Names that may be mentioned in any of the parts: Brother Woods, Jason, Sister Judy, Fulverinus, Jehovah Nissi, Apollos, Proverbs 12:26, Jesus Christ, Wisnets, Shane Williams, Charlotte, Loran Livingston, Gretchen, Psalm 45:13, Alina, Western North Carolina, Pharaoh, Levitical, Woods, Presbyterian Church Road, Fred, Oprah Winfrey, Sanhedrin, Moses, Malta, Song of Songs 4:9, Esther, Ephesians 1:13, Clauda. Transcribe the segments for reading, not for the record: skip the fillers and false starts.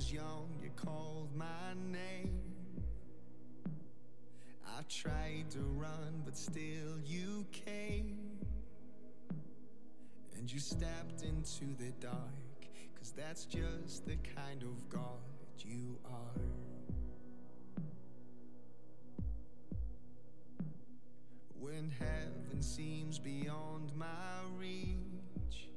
was young, you called my name. I tried to run, but still you came. And you stepped into the dark, 'cause that's just the kind of God you are. When heaven seems beyond my reach,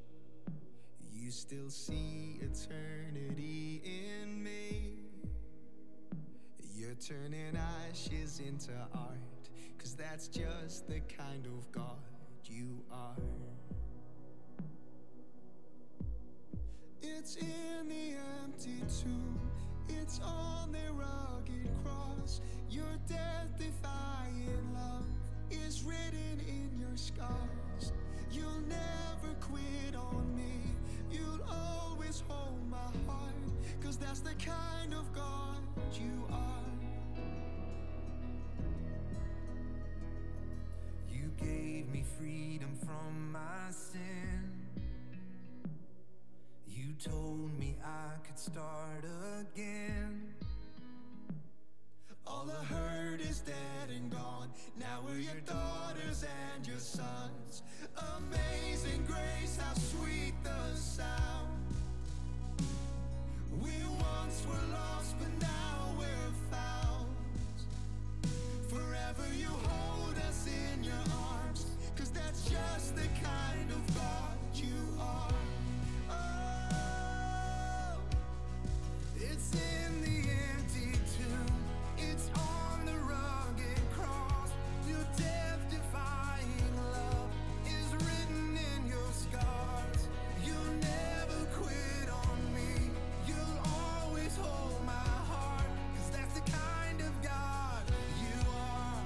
you still see eternity in me. You're turning ashes into art, 'cause that's just the kind of God you are. It's in the empty tomb, it's on the rugged cross. Your death-defying love is written in your scars. You'll never quit on me, you'll always hold my heart, 'cause that's the kind of God you are. You gave me freedom from my sin. You told me I could start again. All the hurt is dead and gone. Now we're your daughters and your sons. Amazing grace, how sweet the sound. We once were lost, but now we're found. Forever you hold us in your arms, 'cause that's just the kind of God you are. It's in the empty tomb, it's on the rugged cross. Your death-defying love is written in your scars. You'll never quit on me, you'll always hold my heart, 'cause that's the kind of God you are.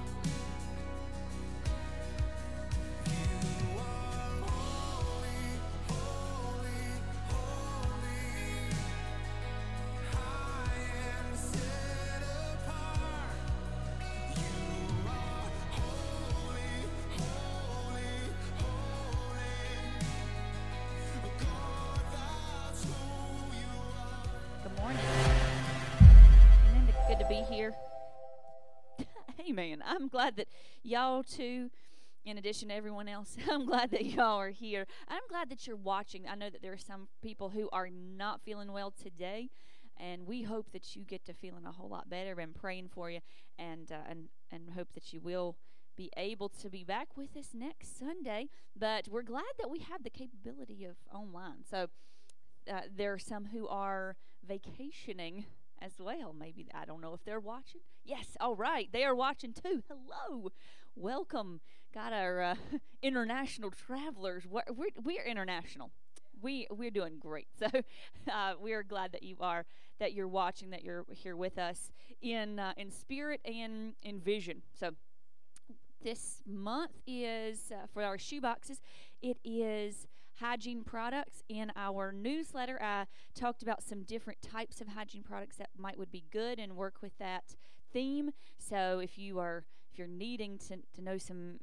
You are holy, holy, holy. Good to be here. Amen. I'm glad that y'all too, in addition to everyone else, I'm glad that y'all are here. I'm glad that you're watching. I know that there are some people who are not feeling well today, and we hope that you get to feeling a whole lot better, and praying for you, and hope that you will be able to be back with us next Sunday. But we're glad that we have the capability of online. So there are some who are vacationing as well. Maybe, I don't know if they're watching. Yes, all right, they are watching too. Hello, welcome. Got our international travelers. We're international. We're doing great. So we are glad that you're watching, that you're here with us in spirit and in vision. So this month is for our shoeboxes. It is hygiene products. In our newsletter, I talked about some different types of hygiene products that would be good and work with that theme. So if you're needing to know some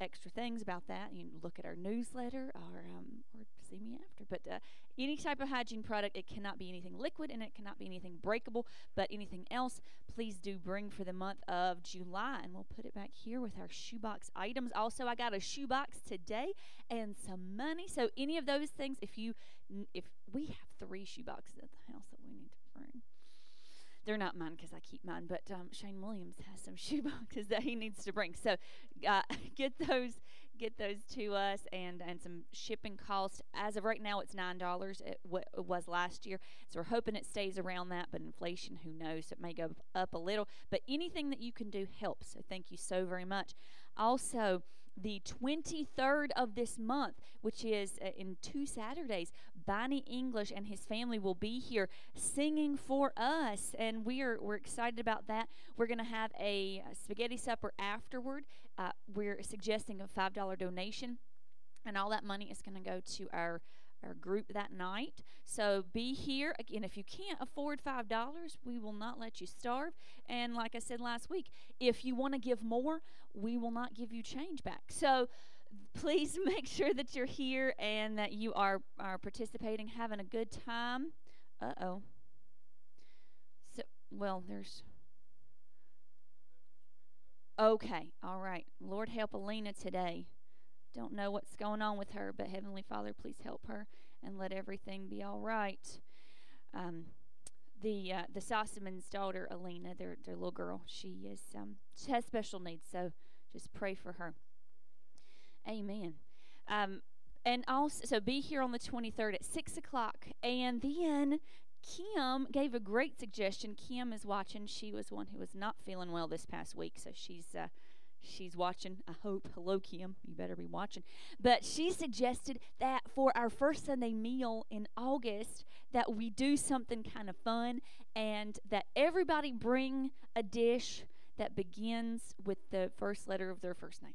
extra things about that, you can look at our newsletter or see me after. But any type of hygiene product, it cannot be anything liquid and it cannot be anything breakable. But anything else, please do bring for the month of July, and we'll put it back here with our shoebox items. Also, I got a shoebox today and some money. So any of those things, if we have 3 shoeboxes at the house that we need to bring. They're not mine because I keep mine, but Shane Williams has some shoeboxes that he needs to bring. So get those to us, and some shipping cost. As of right now, it's $9. It was last year, so we're hoping it stays around that. But inflation, who knows? It may go up a little. But anything that you can do helps. So thank you so very much. Also, the 23rd of this month, which is in 2 Saturdays, Bonnie English and his family will be here singing for us, and we're excited about that. We're going to have a spaghetti supper afterward. We're suggesting a $5 donation, and all that money is going to go to our group that night. So be here. Again, if you can't afford $5, we will not let you starve. And like I said last week, if you want to give more, we will not give you change back. So please make sure that you're here and that you are participating, having a good time. Well, there's... Okay, all right. Lord, help Alina today. Don't know what's going on with her, but Heavenly Father, please help her and let everything be all right. The Sossaman's daughter, Alina, their little girl, she has special needs, so just pray for her. Amen. And also, so be here on the 23rd at 6 o'clock. And then Kim gave a great suggestion. Kim is watching. She was one who was not feeling well this past week, so she's watching, I hope. Hello, Kim. You better be watching. But she suggested that for our first Sunday meal in August that we do something kind of fun and that everybody bring a dish that begins with the first letter of their first name.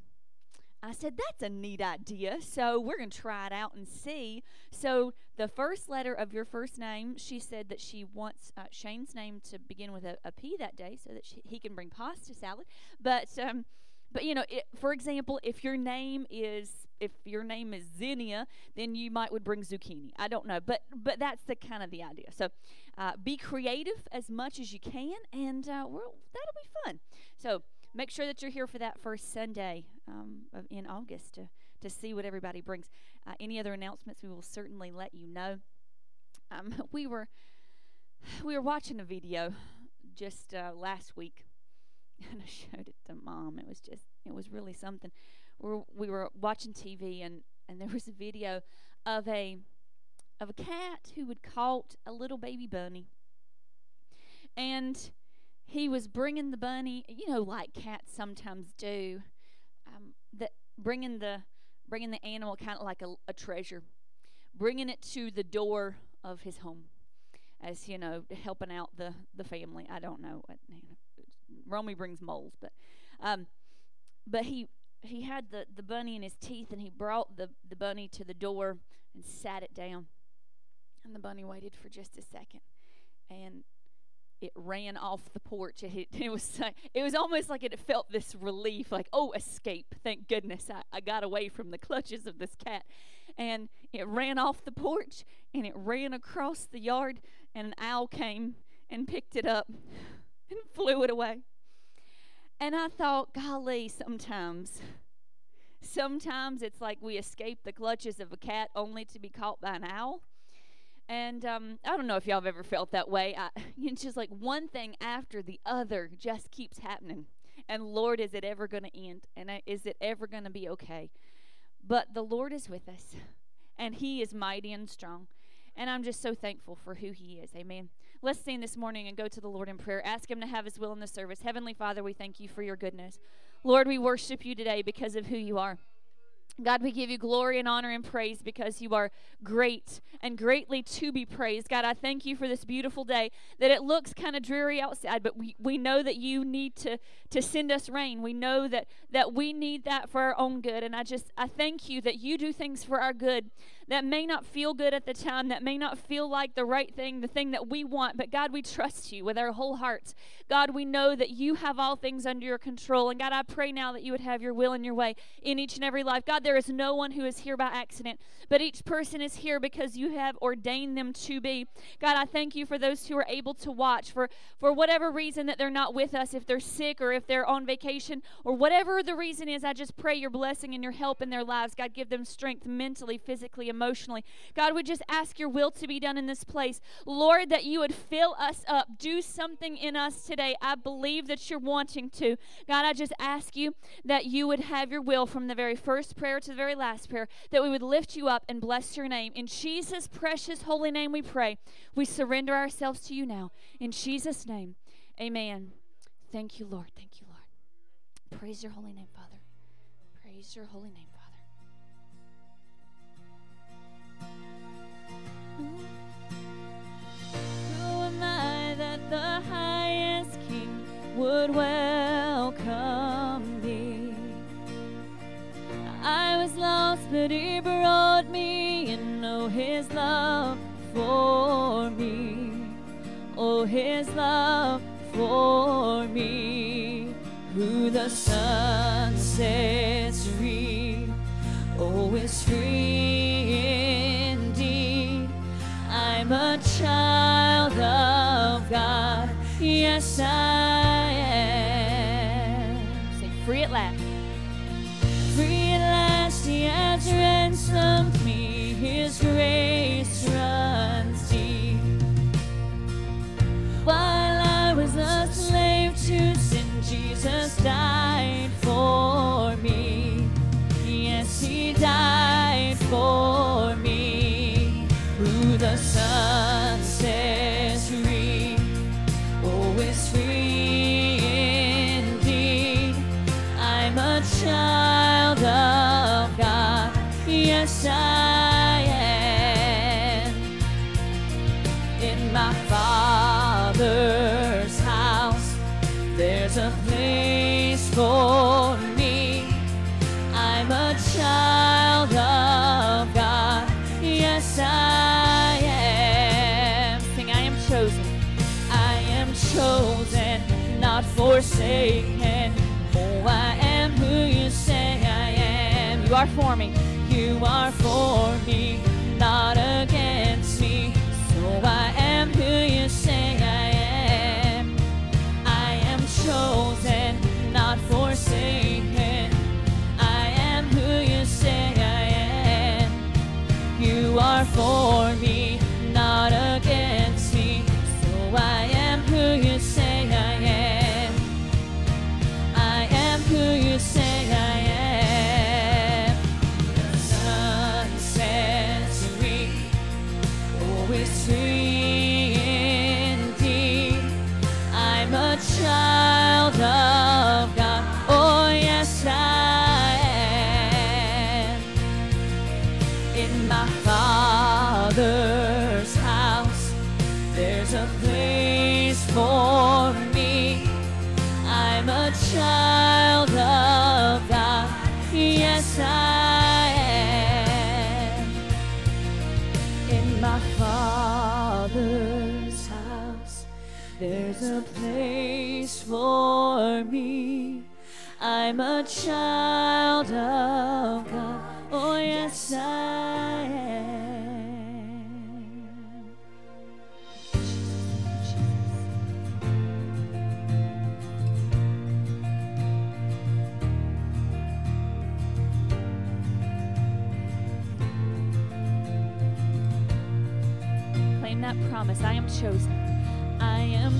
I said, that's a neat idea, so we're going to try it out and see. So the first letter of your first name, she said that she wants Shane's name to begin with a P that day so that he can bring pasta salad. But you know, for example, if your name is Zinnia, then you would bring zucchini. I don't know, but that's the kind of the idea. So be creative as much as you can, and that'll be fun. So make sure that you're here for that first Sunday in August to see what everybody brings. Any other announcements, we will certainly let you know. We were watching a video just last week. And I showed it to Mom. It was really something. We were watching TV, and there was a video of a cat who had caught a little baby bunny. And he was bringing the bunny, you know, like cats sometimes do, bringing the animal kind of like a treasure, bringing it to the door of his home, as you know, helping out the family. I don't know what. You know, Romy brings moles, but he had the bunny in his teeth, and he brought the bunny to the door and sat it down, and the bunny waited for just a second, and it ran off the porch. It was almost like it felt this relief, like, oh, escape, thank goodness I got away from the clutches of this cat. And it ran off the porch, and it ran across the yard, and an owl came and picked it up and flew it away. And I thought, golly, sometimes it's like we escape the clutches of a cat only to be caught by an owl. And I don't know if y'all have ever felt that way. It's just like one thing after the other just keeps happening. And Lord, is it ever going to end? And is it ever going to be okay? But the Lord is with us, and He is mighty and strong. And I'm just so thankful for who He is. Amen. Let's stand this morning and go to the Lord in prayer. Ask Him to have His will in the service. Heavenly Father, we thank You for Your goodness. Lord, we worship You today because of who You are. God, we give You glory and honor and praise because You are great and greatly to be praised. God, I thank You for this beautiful day, that it looks kind of dreary outside, but we know that You need to send us rain. We know that we need that for our own good, and I thank You that You do things for our good that may not feel good at the time, that may not feel like the right thing, the thing that we want, but God, we trust You with our whole hearts. God, we know that You have all things under Your control, and God, I pray now that You would have Your will and Your way in each and every life. God, there is no one who is here by accident, but each person is here because You have ordained them to be. God, I thank You for those who are able to watch, for whatever reason that they're not with us, if they're sick or if they're on vacation or whatever the reason is. I just pray Your blessing and Your help in their lives. God, give them strength mentally, physically, emotionally. God, we just ask Your will to be done in this place. Lord, that You would fill us up. Do something in us today. I believe that You're wanting to. God, I just ask You that You would have Your will from the very first prayer to the very last prayer, that we would lift You up and bless Your name. In Jesus' precious holy name we pray. We surrender ourselves to You now. In Jesus' name, amen. Thank You, Lord. Thank You, Lord. Praise Your holy name, Father. Praise Your holy name, Father. Who am I that the highest King would welcome me? I was lost, but He brought me, and oh, His love for me. Oh, His love for me. Who the sun sets free, oh, is free. I'm a child of God. yes I am. Say, free at last. Free at last, he has ransomed me. His grace runs deep. While I was a slave to sin, Jesus died for me. Yes, he died for me. Who the Son sets free, oh, is free indeed. I'm a child of God. Yes, I am. In my Father's house, there's a place for me. I'm a child of God. Yes, I am. Sing, I am chosen. I am chosen, not forsaken. Oh, I am who you say I am. You are for me. You are for me, not against me. So I am who you say I am. I am chosen, not forsaken. I am who you say I am. You are for me, not against me. So I am who you say I am. I am who you say I am. Is free indeed. I'm a child of God. Oh, yes, I am. In my Father's house, there's a place for me. I'm a child of God. Yes, I am. In my Father's house, there's a place for me. I'm a child of God. Oh, yes, I am. That promise, I am chosen. I am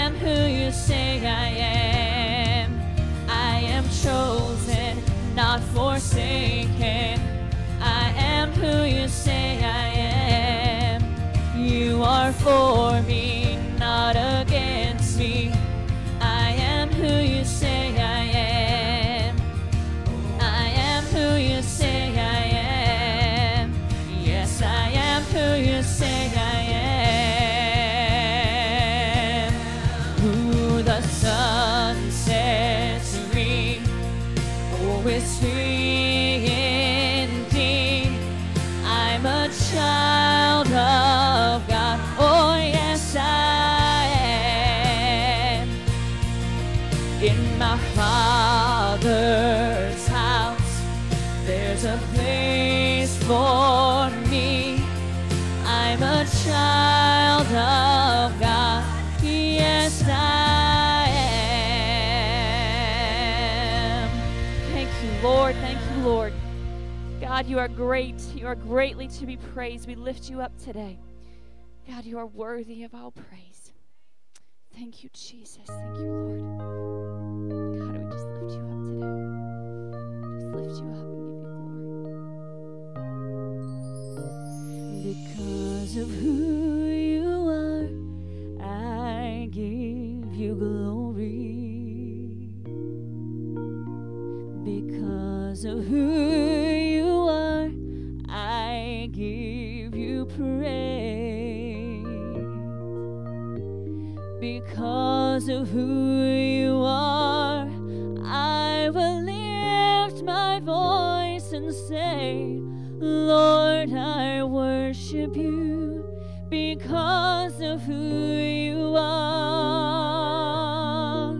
I am who you say I am. I am chosen, not forsaken. I am who you say I am. You are for me, not against me. I am who you say I am. I am who you say I am. Yes, I am who you say I am. Is free indeed. I'm a child of God. Oh, yes, I am. In my Father's house, there's a place for me. I'm a child of God. Yes, I am. Lord, thank you, Lord. God, you are great. You are greatly to be praised. We lift you up today. God, you are worthy of all praise. Thank you, Jesus. Thank you, Lord. God, we just lift you up today. Just lift you up and give you glory. Because of who you are, I give you glory. Because of who you are, I give you praise. Because of who you are, I will lift my voice and say, Lord, I worship you because of who you are.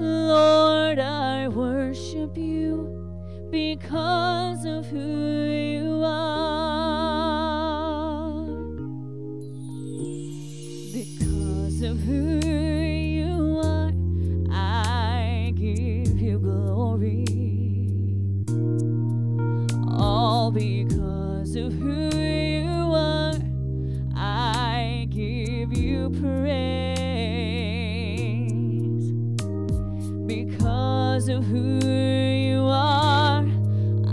Lord, I worship you because of who you are. Because of who you are, I give you glory. All because of who you are, I give you praise. Because of who you are,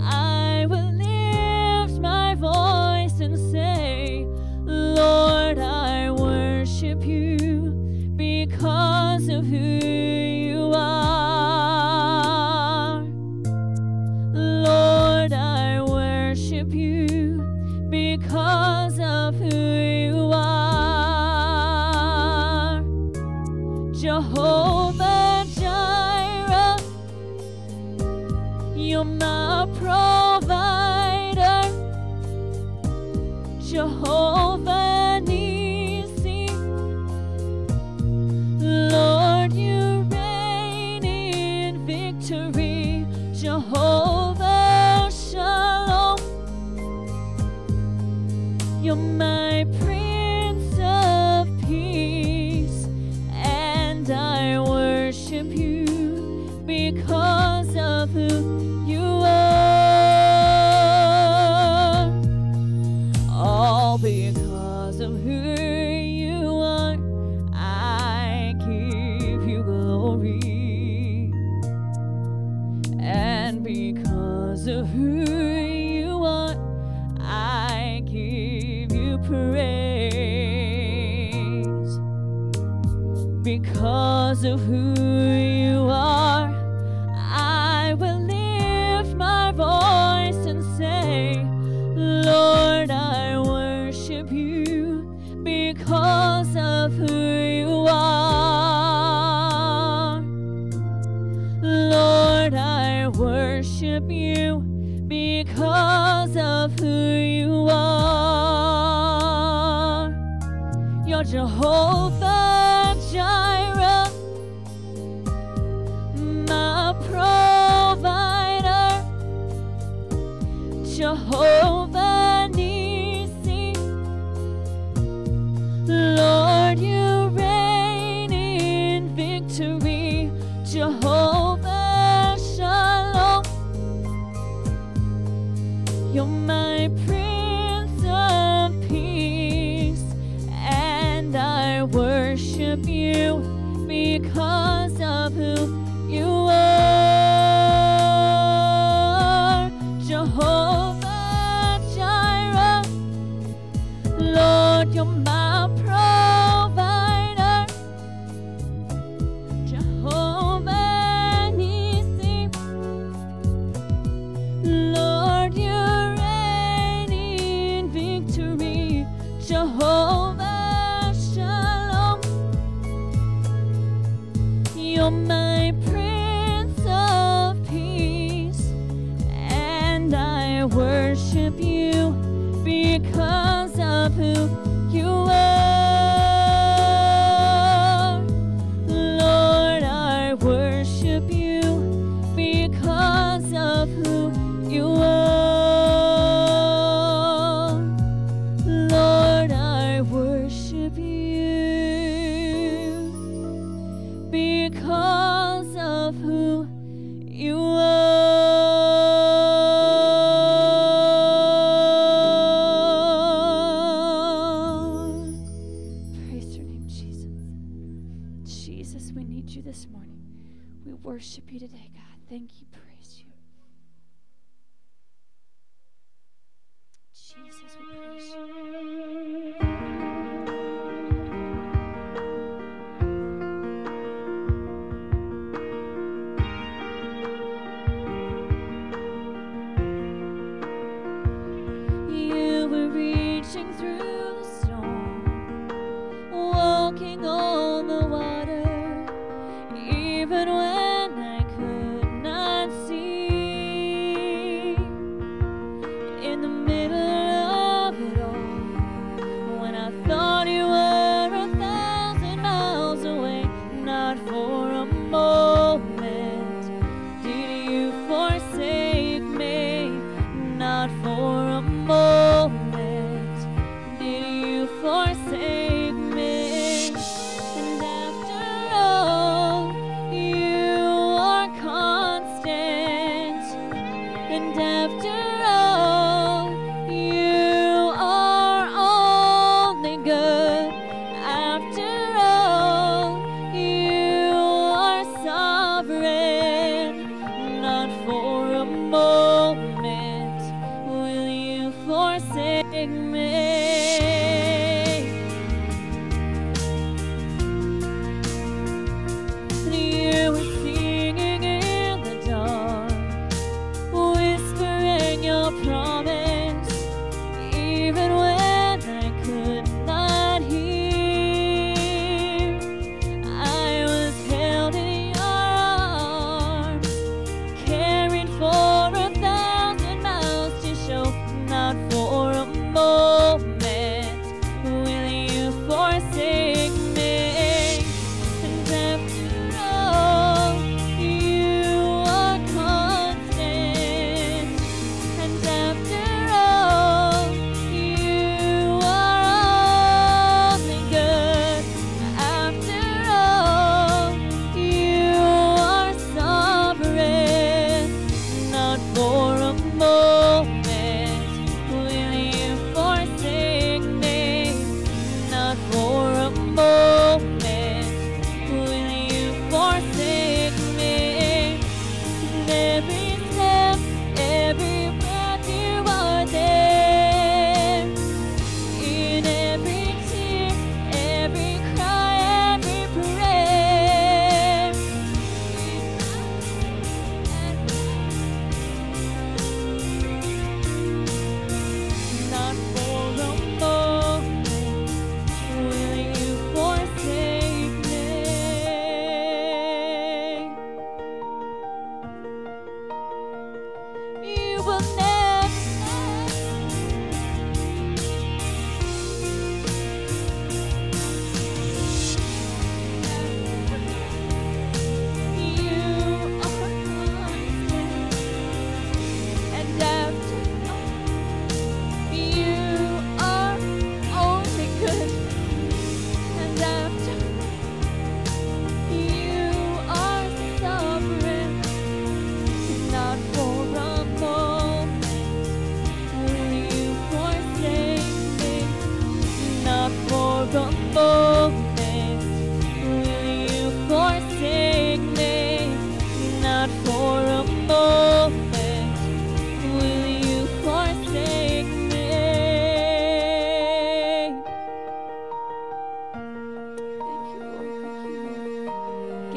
I will lift my voice and say, Lord, I worship you because of who you are. Lord, I worship you because of who you are. Jehovah Jireh, you're my provider. Jehovah Nissi, Lord, you reign in victory. Jehovah Shalom, you're my Prince of Peace, and I worship you because of who you are. All because of who you are, I give you glory. And because of who you are, I give you praise. Because of who you are, I will lift my voice and say, Lord, I worship you because of who you are. Lord, I worship you because of who you are. You're Jehovah Jireh, my provider. Jehovah Nissi, Lord, you reign in victory. Jehovah Shalom, you're my Prince of Peace, and I worship you because of who you are. Jehovah Jireh, Lord, you're my provider. Jehovah Nissi, Lord, you reign in victory. Jehovah Shalom, you're my Prince of Peace, and I worship you because of who you are. Lord, I worship you because of who you are. Lord, I worship you because of who you are. Praise your name, Jesus. Jesus, we need you this morning. We worship you today, God. Thank you. Praise you. Jesus, we praise you. You were reaching through the storm, walking on.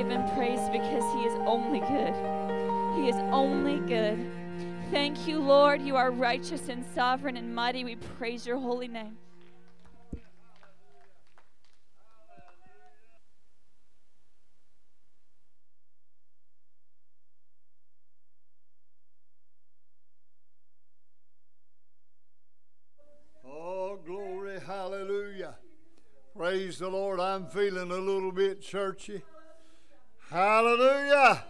give him praise because he is only good. He is only good. Thank you, Lord. You are righteous and sovereign and mighty. We praise your holy name. Praise the Lord, I'm feeling a little bit churchy. Hallelujah.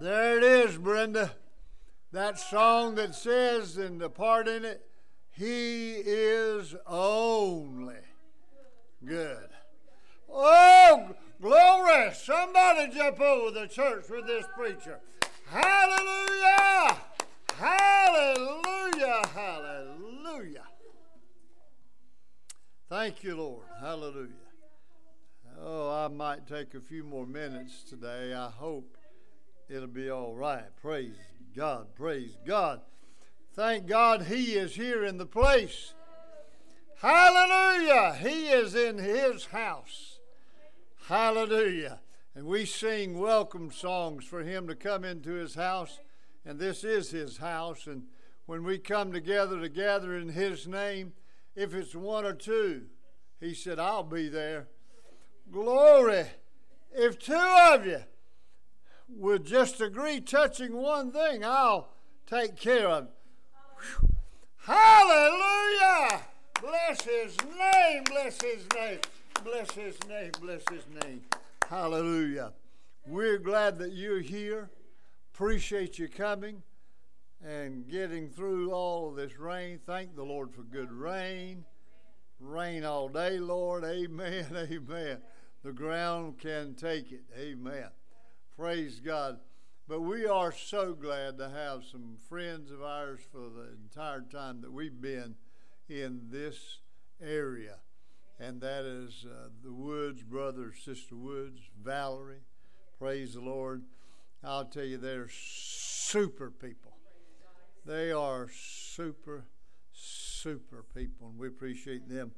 There it is, Brenda. That song that says, and the part in it, He is only good. Oh, glory. Somebody jump over the church with this preacher. Hallelujah. Hallelujah. Hallelujah. Thank you, Lord. Hallelujah. Oh, I might take a few more minutes today. I hope it'll be all right. Praise God. Praise God. Thank God He is here in the place. Hallelujah. He is in His house. Hallelujah. And we sing welcome songs for Him to come into His house. And this is His house. And when we come together to gather in His name, if it's one or two, He said, I'll be there. Glory. If two of you would just agree touching one thing, I'll take care of it. Whew. Hallelujah. Bless His name. Bless His name. Bless His name. Bless His name. Hallelujah. We're glad that you're here. Appreciate you coming and getting through all of this rain. Thank the Lord for good rain. Rain all day, Lord. Amen, amen. The ground can take it. Amen. Praise God. But we are so glad to have some friends of ours for the entire time that we've been in this area. And that is the Woods, Brother, Sister Woods, Valerie. Praise the Lord. I'll tell you, they're super people. They are super, super people, and we appreciate them.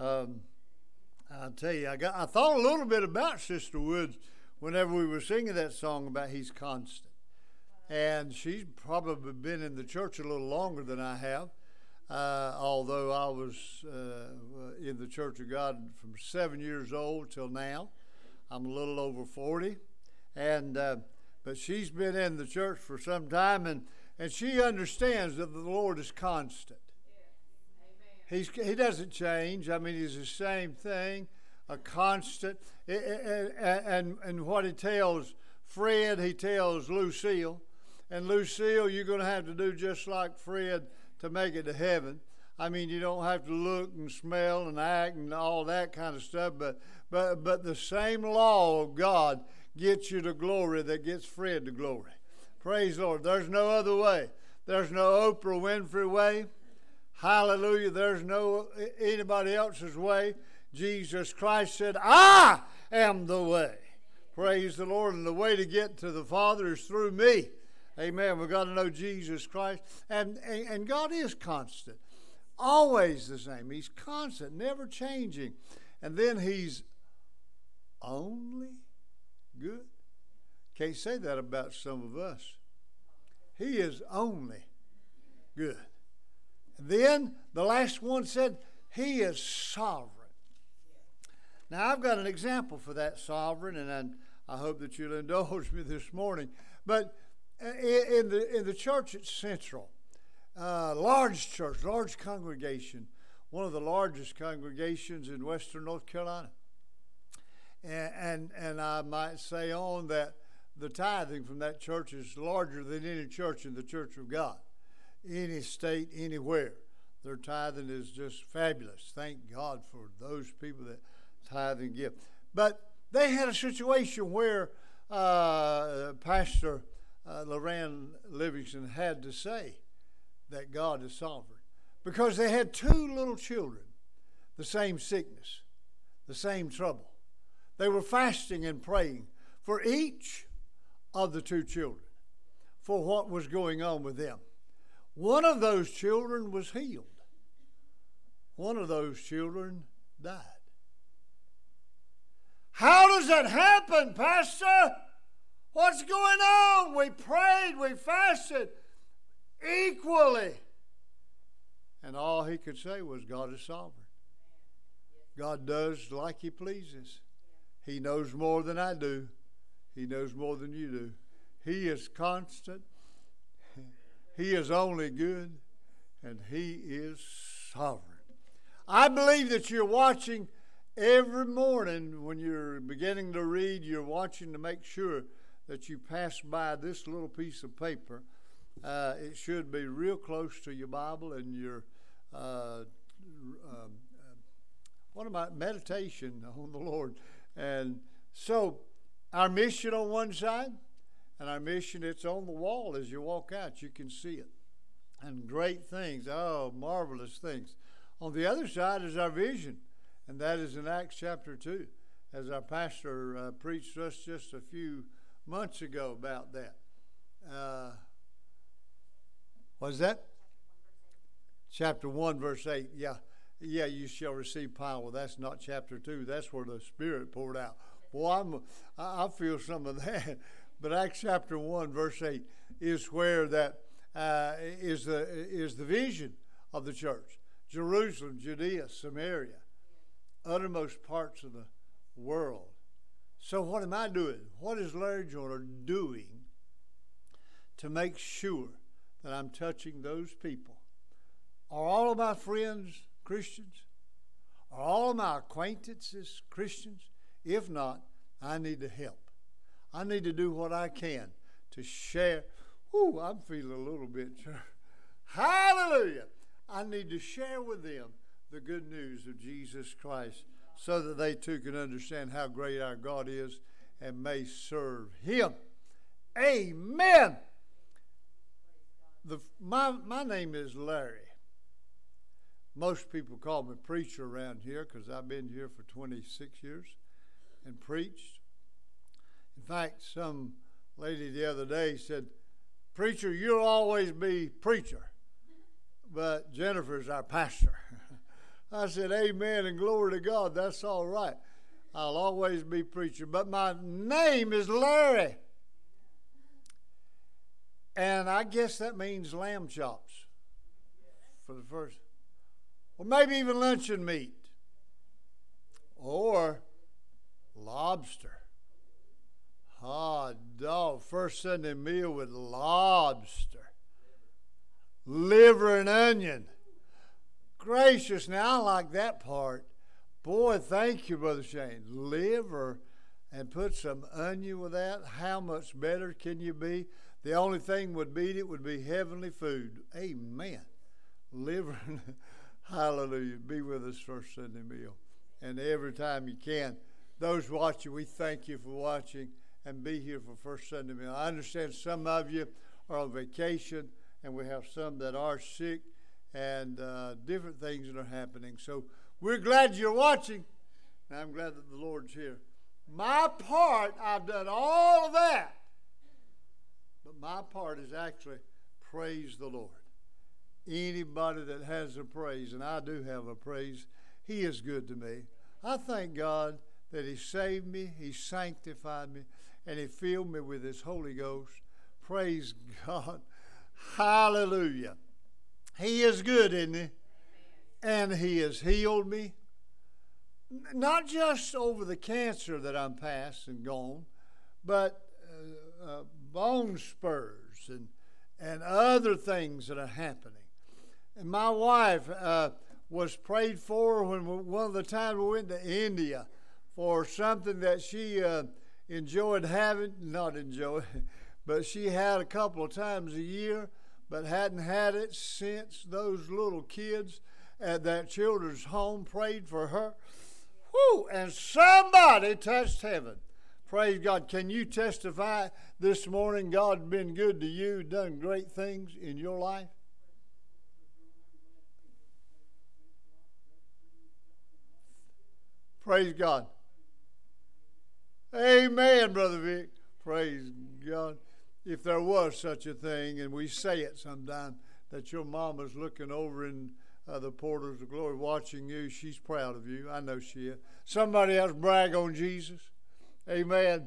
I'll tell you, I thought a little bit about Sister Woods whenever we were singing that song about He's Constant. And she's probably been in the church a little longer than I have, although I was in the Church of God from 7 years old till now. I'm a little over 40. But she's been in the church for some time, and she understands that the Lord is constant. Yes. He doesn't change. I mean, He's the same thing, a constant. And what He tells Fred, He tells Lucille. And Lucille, you're going to have to do just like Fred to make it to heaven. I mean, you don't have to look and smell and act and all that kind of stuff. But the same law of God gets you to glory that gets Fred to glory. Praise the Lord. There's no other way. There's no Oprah Winfrey way. Hallelujah. There's no anybody else's way. Jesus Christ said, I am the way. Praise the Lord. And the way to get to the Father is through me. Amen. We've got to know Jesus Christ. And God is constant. Always the same. He's constant, never changing. And then He's only good. Can't say that about some of us. He is only good. And then the last one said, He is sovereign. Now, I've got an example for that sovereign, and I hope that you'll indulge me this morning. But in the church at Central, large church, large congregation, one of the largest congregations in Western North Carolina. And I might say on that, the tithing from that church is larger than any church in the Church of God, any state, anywhere. Their tithing is just fabulous. Thank God for those people that tithe and give. But they had a situation where Pastor Loran Livingston had to say that God is sovereign because they had two little children, the same sickness, the same trouble. They were fasting and praying for each of the two children for what was going on with them. One of those children was healed. One of those children died. How does that happened, Pastor? What's going on? We prayed, we fasted equally. And all he could say was, God is sovereign. God does like he pleases. He knows more than I do. He knows more than you do. He is constant. He is only good. And he is sovereign. I believe that you're watching every morning when you're beginning to read, you're watching to make sure that you pass by this little piece of paper. It should be real close to your Bible and your what about meditation on the Lord. And so our mission on one side, and our mission, it's on the wall as you walk out. You can see it. And great things, oh, marvelous things. On the other side is our vision, and that is in Acts chapter 2, as our pastor preached us just a few months ago about that. Was that? Chapter 1, verse 8. Yeah. Yeah, you shall receive power. That's not chapter 2. That's where the Spirit poured out. Well, I feel some of that. But Acts chapter 1, verse 8 is where that is the vision of the church. Jerusalem, Judea, Samaria, uttermost parts of the world. So what am I doing? What is Larry Joyner doing to make sure that I'm touching those people? Are all of my friends Christians? Are all of my acquaintances Christians? If not, I need to help. I need to do what I can to share. Ooh, I'm feeling a little bit. Hallelujah! I need to share with them the good news of Jesus Christ so that they too can understand how great our God is and may serve Him. Amen! My name is Larry. Most people call me preacher around here because I've been here for 26 years and preached. In fact, some lady the other day said, "Preacher, you'll always be preacher, but Jennifer's our pastor." I said, "Amen and glory to God. That's all right. I'll always be preacher, but my name is Larry." And I guess that means lamb chops for the first, or maybe even luncheon meat, or lobster. Hot dog, first Sunday meal with lobster, liver and onion. Gracious, now I like that part. Boy, thank you, Brother Shane. Liver and put some onion with that. How much better can you be? The only thing would beat it would be heavenly food. Amen. Liver, hallelujah. Be with us first Sunday meal. And every time you can. Those watching, we thank you for watching and be here for first Sunday meal. I understand some of you are on vacation, and we have some that are sick, and different things that are happening. So we're glad you're watching, and I'm glad that the Lord's here. My part, I've done all of that. My part is actually praise the Lord. Anybody that has a praise, and I do have a praise, He is good to me. I thank God that He saved me, He sanctified me, and He filled me with His Holy Ghost. Praise God. Hallelujah. He is good, isn't He? And He has healed me. Not just over the cancer that I'm past and gone, but bone spurs and other things that are happening. And my wife was prayed for when one of the times we went to India for something that she enjoyed having, not enjoyed, but she had a couple of times a year, but hadn't had it since those little kids at that children's home prayed for her. Whew, and somebody touched heaven. Praise God. Can you testify this morning God's been good to you, done great things in your life? Praise God. Amen, Brother Vic. Praise God. If there was such a thing, and we say it sometime, that your mama's looking over in the portals of glory watching you, she's proud of you. I know she is. Somebody else brag on Jesus. Amen.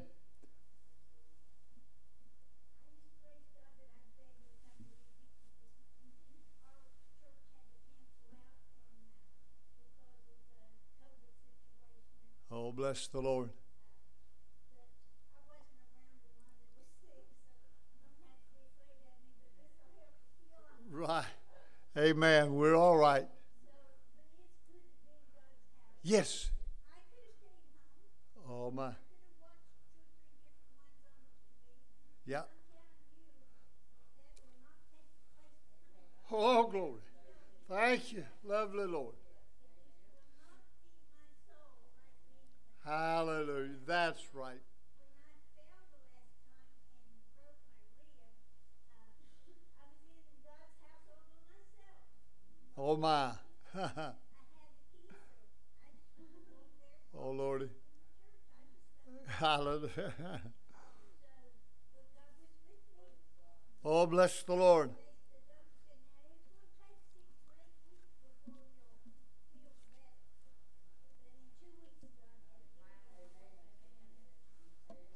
Oh, bless the Lord. Right. Amen. We're all right. Yes. Oh, my. Yeah. Oh, glory. Thank you, lovely Lord. Hallelujah. That's right. Oh, my. Oh, Lordy. Hallelujah. Oh, bless the Lord.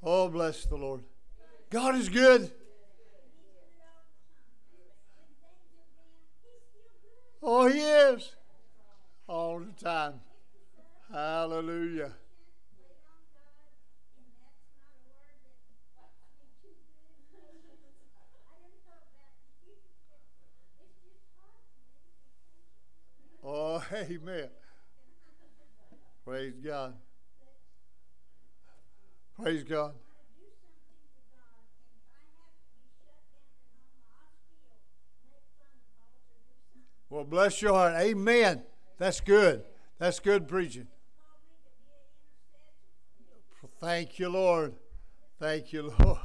Oh, bless the Lord. God is good. Oh, He is. All the time. Hallelujah. Oh, amen. Praise God. Praise God. Well, bless your heart. Amen. That's good. That's good preaching. Thank you, Lord. Thank you, Lord.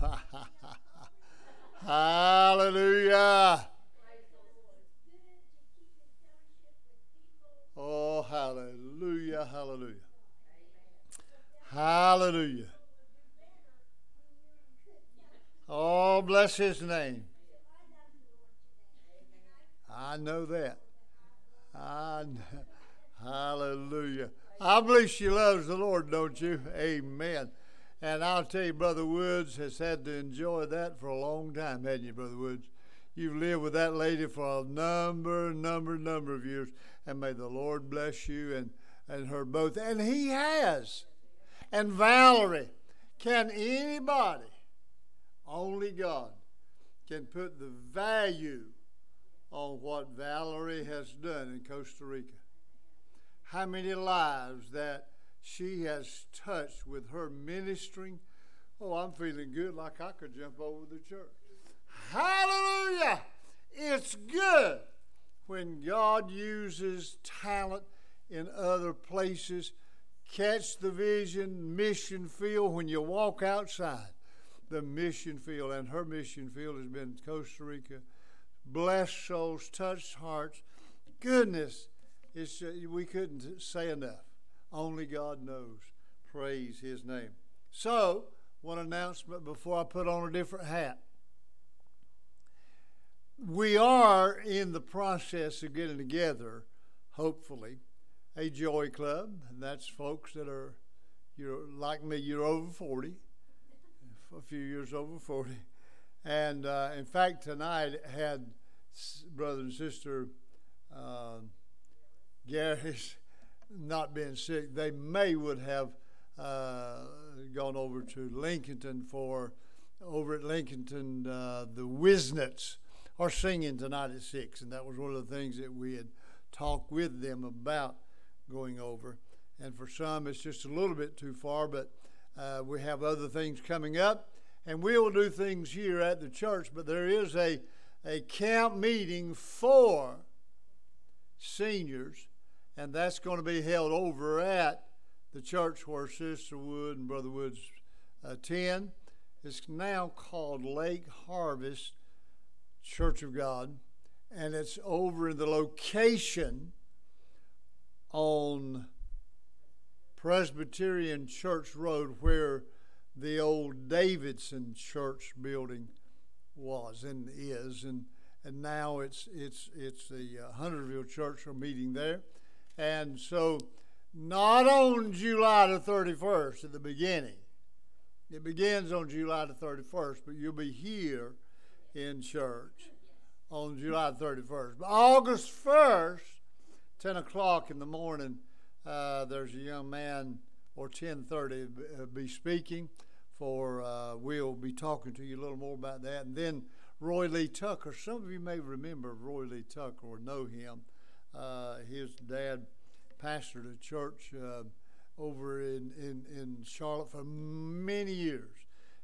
Hallelujah. Oh, hallelujah, hallelujah. Hallelujah. Oh, bless His name. I know that. Hallelujah. I believe she loves the Lord, don't you? Amen. And I'll tell you, Brother Woods has had to enjoy that for a long time, hadn't you, Brother Woods? You've lived with that lady for a number of years. And may the Lord bless you and her both. And He has. And Valerie, can anybody, only God, can put the value on what Valerie has done in Costa Rica. How many lives that she has touched with her ministering. Oh, I'm feeling good like I could jump over the church. Hallelujah! It's good when God uses talent in other places. Catch the vision, mission field when you walk outside. The mission field, and her mission field has been Costa Rica. Blessed souls, touched hearts. Goodness, it's we couldn't say enough. Only God knows. Praise His name. So, one announcement before I put on a different hat. We are in the process of getting together, hopefully, a joy club. And that's folks that are, you're like me, you're over 40, a few years over 40. And in fact, tonight had brother and sister Gary's not been sick. They may would have gone over to Lincolnton the Wisnets are singing tonight at 6:00. And that was one of the things that we had talked with them about going over. And for some, it's just a little bit too far, but we have other things coming up. And we will do things here at the church, but there is a camp meeting for seniors, and that's going to be held over at the church where Sister Wood and Brother Woods attend. It's now called Lake Harvest Church of God, and it's over in the location on Presbyterian Church Road where the old Davidson Church building was and is, and now it's the Hunterville Church are meeting there. And so not on July the 31st at the beginning, It begins on July the 31st, but you'll be here in church on July the 31st. But August 1st, 10 o'clock in the morning, there's a young man, or 10:30, be speaking. We'll be talking to you a little more about that. And then Roy Lee Tucker. Some of you may remember Roy Lee Tucker or know him. His dad pastored a church over in Charlotte for many years.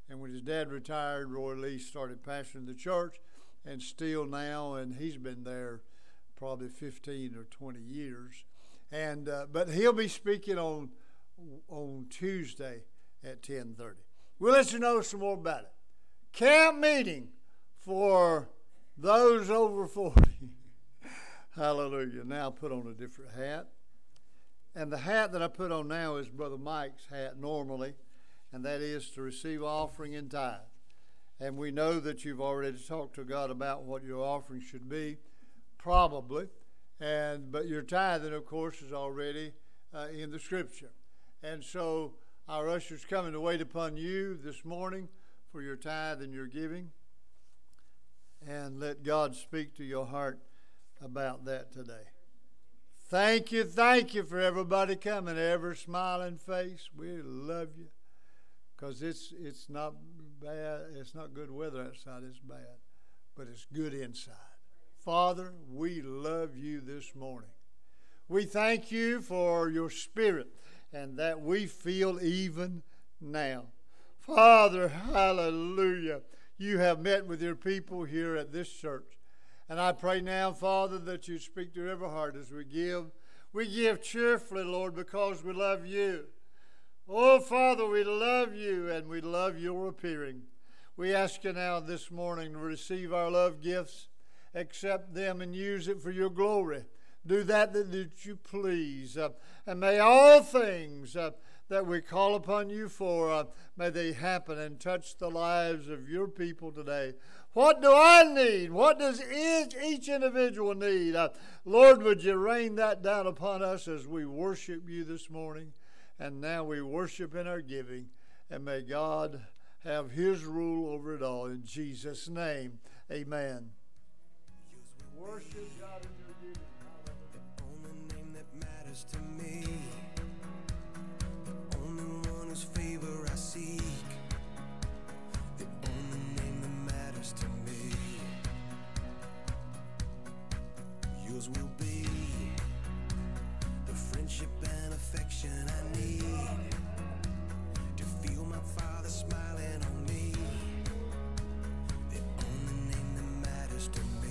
And when his dad retired, Roy Lee started pastoring the church, and still now, and he's been there probably 15 or 20 years. And but he'll be speaking on Tuesday at 10:30. We'll let you know some more about it. Camp meeting for those over 40. Hallelujah. Now put on a different hat. And the hat that I put on now is Brother Mike's hat normally, and that is to receive offering and tithe. And we know that you've already talked to God about what your offering should be, probably. But your tithing, of course, is already in the Scripture. And so our ushers coming to wait upon you this morning for your tithe and your giving. And let God speak to your heart about that today. Thank you for everybody coming, every smiling face. We love you. Because it's not bad, it's not good weather outside, it's bad. But it's good inside. Father, we love you this morning. We thank you for your Spirit, and that we feel even now. Father, hallelujah, you have met with your people here at this church. And I pray now, Father, that you speak to every heart as we give. We give cheerfully, Lord, because we love you. Oh, Father, we love you, and we love your appearing. We ask you now this morning to receive our love gifts, accept them, and use it for your glory. Do that you please, and may all things that we call upon you for, may they happen and touch the lives of your people today. What do I need? What does each individual need? Lord, would you rain that down upon us as we worship you this morning, and now we worship in our giving, and may God have his rule over it all. In Jesus' name, amen. Worship God in your giving. To me, the only one whose favor I seek, the only name that matters to me, yours will be the friendship and affection I need, to feel my Father smiling on me, the only name that matters to me.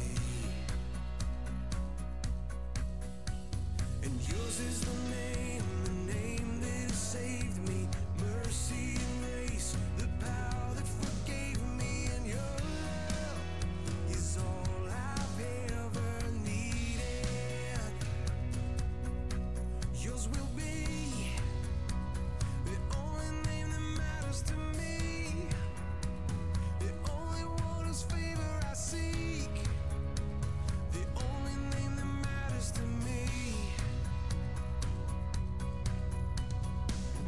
And yours is the name that saved me, mercy and grace, the power that forgave me, and your love is all I've ever needed. Yours will be the only name that matters to me, the only one whose favor I seek, the only name that matters to me.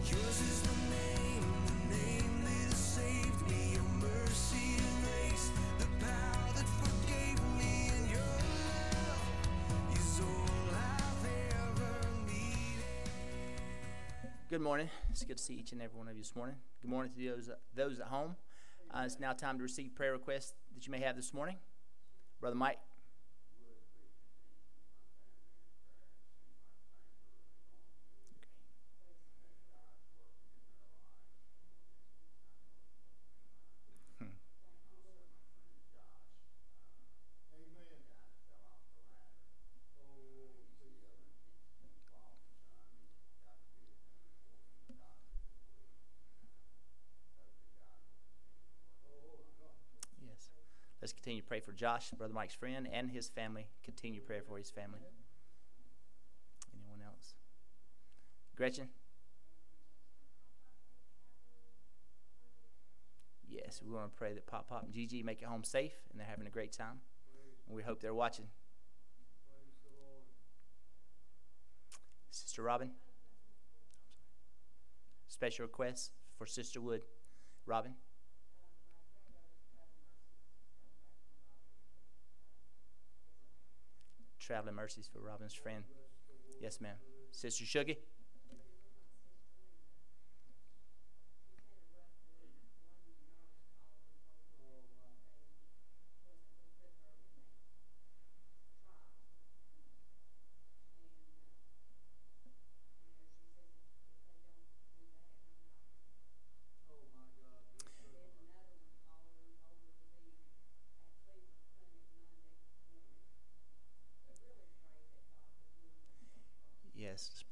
Yours is the name that saved me, your mercy and grace, the power that forgave me, and your love is all I've ever needed. Good morning. It's good to see each and every one of you this morning. Good morning to those at home. It's now time to receive prayer requests that you may have this morning. Brother Mike. Continue to pray for Josh, Brother Mike's friend, and his family. Continue to pray for his family. Anyone else? Gretchen? Yes, we want to pray that Pop Pop and Gigi make it home safe, and they're having a great time. And we hope they're watching. Sister Robin? Special request for Sister Wood. Robin? Traveling mercies for Robin's friend. Yes, ma'am. Sister Shuggy?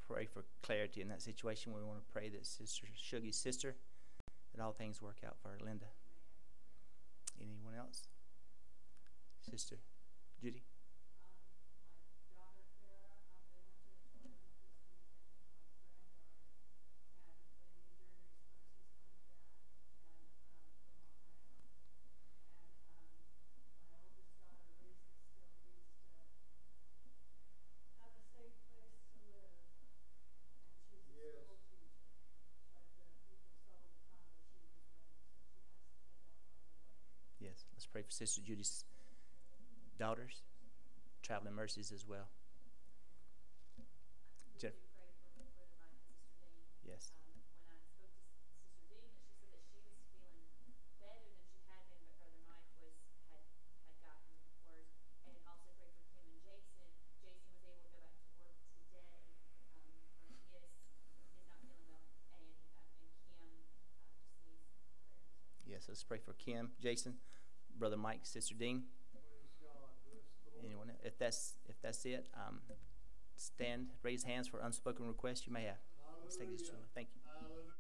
Pray for clarity in that situation. We want to pray that Sister Shuggy's sister, that all things work out for Linda. Anyone else? Sister Judy? Pray for Sister Judy's daughters, traveling mercies as well. Jennifer. Yes. When I spoke to Sister Dean, she said that she was feeling better than she had been, but Brother Mike had gotten worse. And also pray for Kim and Jason. Jason was able to go back to work today. He's not feeling well, and Kim just needs prayer. Yes, let's pray for Kim, Jason, Brother Mike, Sister Dean. Anyone else? If that's it, stand, raise hands for unspoken requests you may have. Hallelujah. Let's take this to them. Thank you. Hallelujah.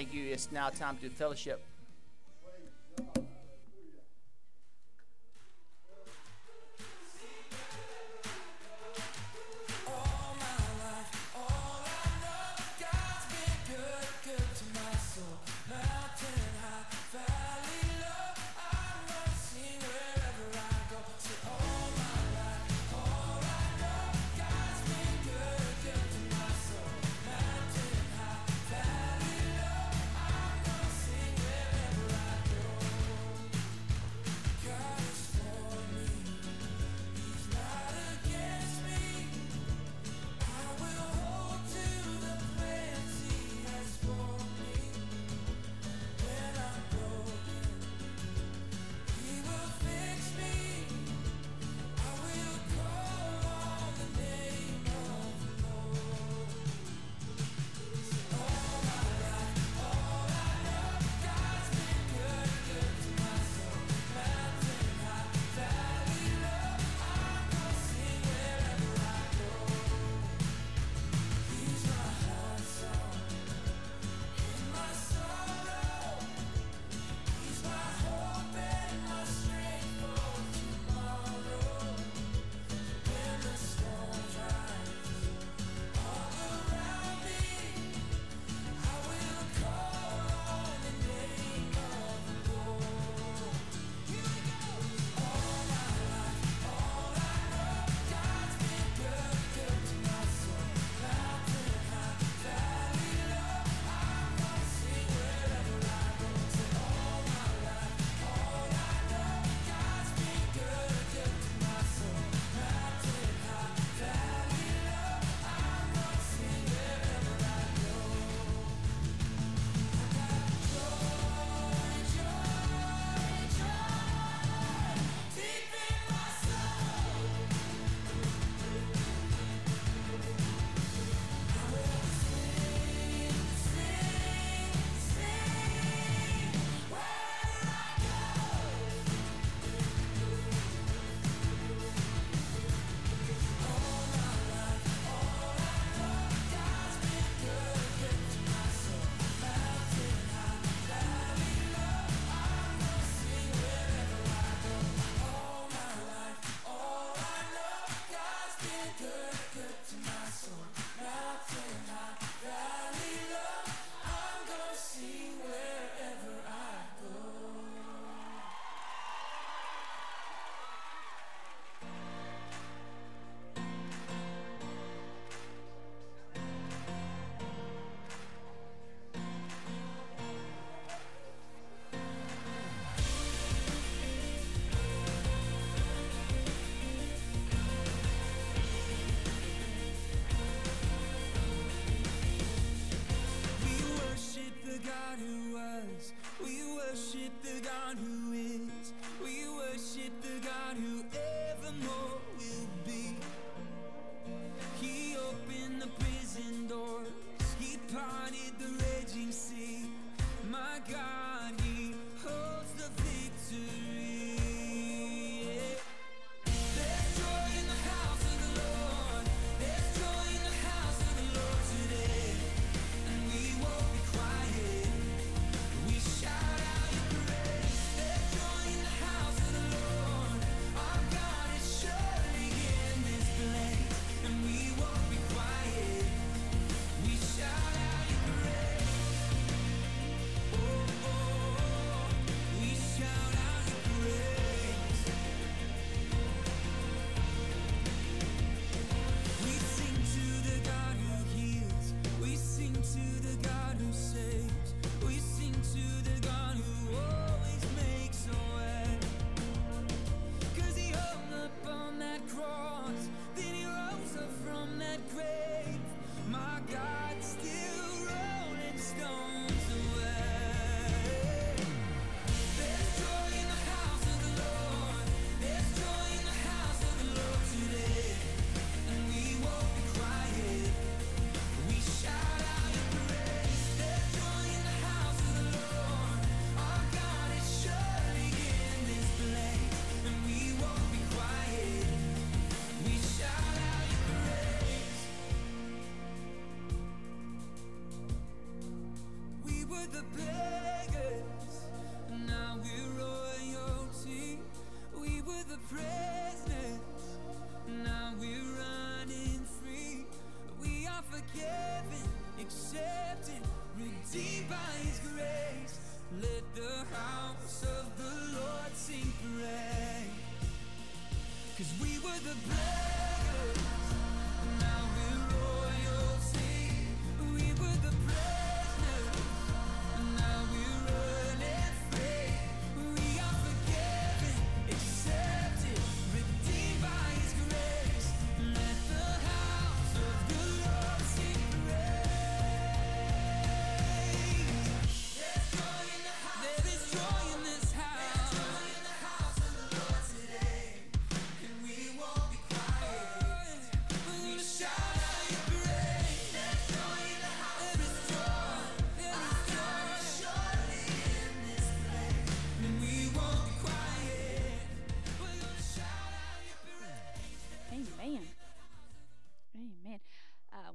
thank you. It's now time to fellowship.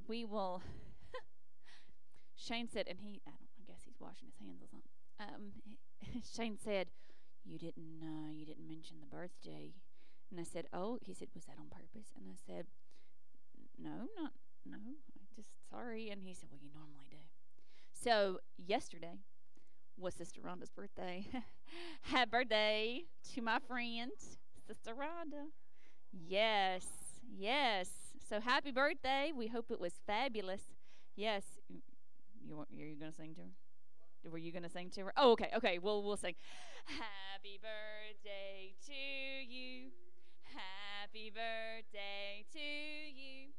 We will. Shane said, and I don't know, I guess he's washing his hands or something. Shane said, you didn't mention the birthday. And I said, oh, he said, was that on purpose? And I said, no, I just, sorry. And he said, well, you normally do. So yesterday was Sister Rhonda's birthday. Happy birthday to my friend, Sister Rhonda. Yes. So happy birthday. We hope it was fabulous. Yes. You're going to sing to her? Were you going to sing to her? Oh, okay. We'll sing. Happy birthday to you. Happy birthday to you.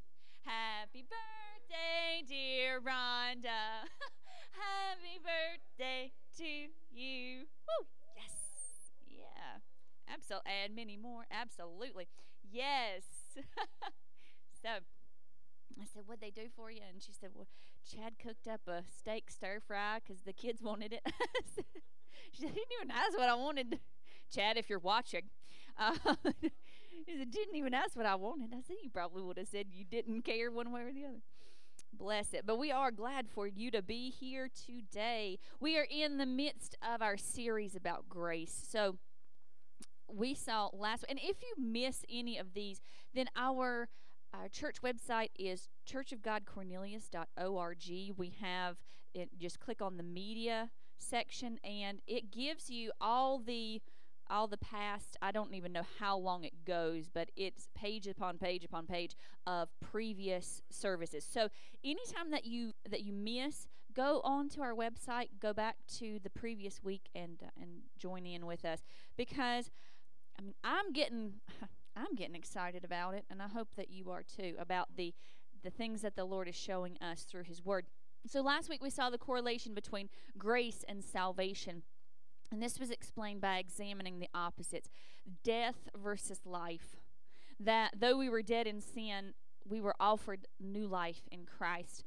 Happy birthday, dear Rhonda. Happy birthday to you. Woo! Yes. Yeah. Absolutely. And many more. Absolutely. Yes. So I said, what'd they do for you? And she said, well, Chad cooked up a steak stir fry because the kids wanted it. She said, he didn't even ask what I wanted. Chad, if you're watching. He said, didn't even ask what I wanted. I said, you probably would have said you didn't care one way or the other. Bless it. But we are glad for you to be here today. We are in the midst of our series about grace. So we saw last, and if you miss any of these, then our church website is churchofgodcornelius.org. We have it, just click on the media section, and it gives you all the past. I don't even know how long it goes, but it's page upon page upon page of previous services. So anytime that you miss, go on to our website, go back to the previous week, and join in with us, because I mean, I'm getting excited about it, and I hope that you are too, about the things that the Lord is showing us through His Word. So last week we saw the correlation between grace and salvation, and this was explained by examining the opposites, death versus life, that though we were dead in sin, we were offered new life in Christ.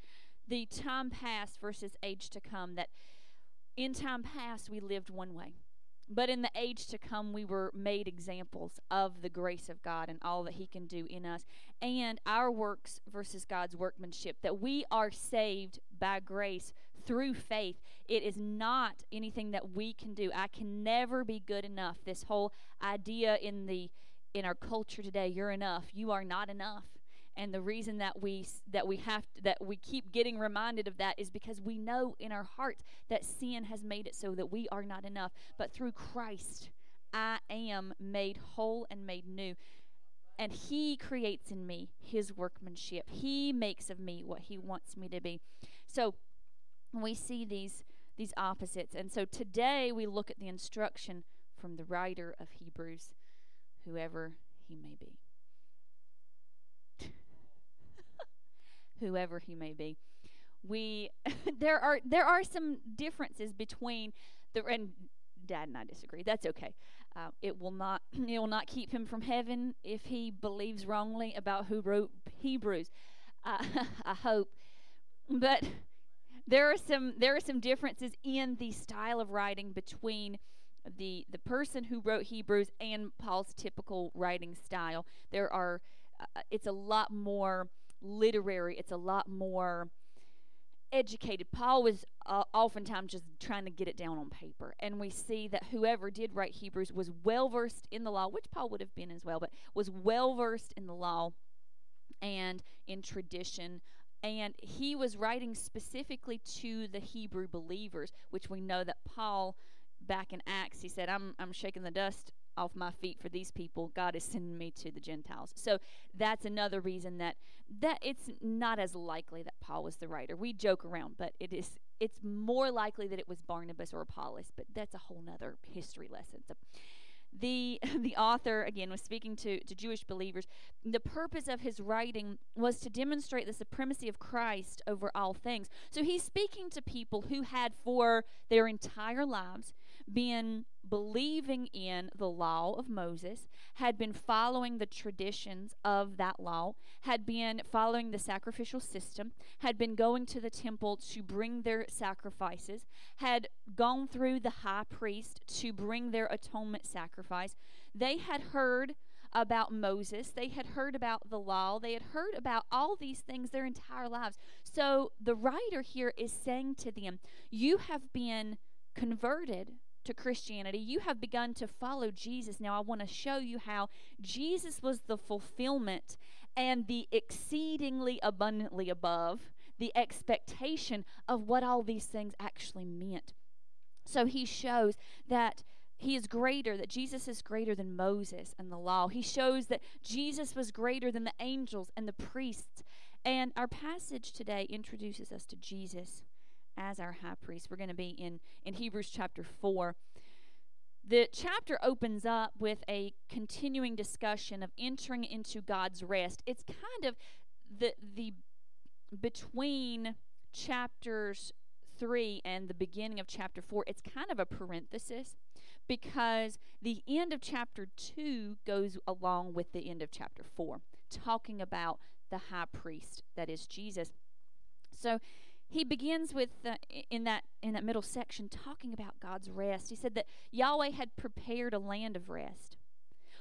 The time past versus age to come, that in time past we lived one way, but in the age to come, we were made examples of the grace of God and all that He can do in us. And our works versus God's workmanship, that we are saved by grace through faith. It is not anything that we can do. I can never be good enough. This whole idea in our culture today, you're enough, you are not enough. And the reason that we keep getting reminded of that is because we know in our hearts that sin has made it so that we are not enough. But through Christ, I am made whole and made new. And He creates in me His workmanship. He makes of me what He wants me to be. So we see these opposites. And so today we look at the instruction from the writer of Hebrews, whoever he may be. Whoever he may be, we there are some differences between the, and Dad and I disagree. That's okay. It will not keep him from heaven if he believes wrongly about who wrote Hebrews. I hope, but there are some differences in the style of writing between the person who wrote Hebrews and Paul's typical writing style. There are it's a lot more literary, it's a lot more educated. Paul was oftentimes just trying to get it down on paper. And we see that whoever did write Hebrews was well-versed in the law, which Paul would have been as well, but was well-versed in the law and in tradition. And he was writing specifically to the Hebrew believers, which we know that Paul, back in Acts, he said, I'm shaking the dust off my feet for these people. God is sending me to the Gentiles. So that's another reason that it's not as likely that Paul was the writer. We joke around, but it's more likely that it was Barnabas or Apollos, but that's a whole nother history lesson. So the author, again, was speaking to Jewish believers. The purpose of his writing was to demonstrate the supremacy of Christ over all things. So he's speaking to people who had for their entire lives been believing in the law of Moses, had been following the traditions of that law, had been following the sacrificial system, had been going to the temple to bring their sacrifices, had gone through the high priest to bring their atonement sacrifice. They had heard about Moses. They had heard about the law. They had heard about all these things their entire lives. So the writer here is saying to them, you have been converted to Christianity. You have begun to follow Jesus. Now I want to show you how Jesus was the fulfillment and the exceedingly abundantly above the expectation of what all these things actually meant. So he shows that he is greater, that Jesus is greater than Moses and the law. He shows that Jesus was greater than the angels and the priests. And our passage today introduces us to Jesus as our high priest. We're going to be in Hebrews chapter 4. The chapter opens up with a continuing discussion of entering into God's rest. It's kind of the between chapters 3 and the beginning of chapter 4. It's kind of a parenthesis because the end of chapter 2 goes along with the end of chapter 4, talking about the high priest, that is Jesus. So he begins with, in that middle section, talking about God's rest. He said that Yahweh had prepared a land of rest,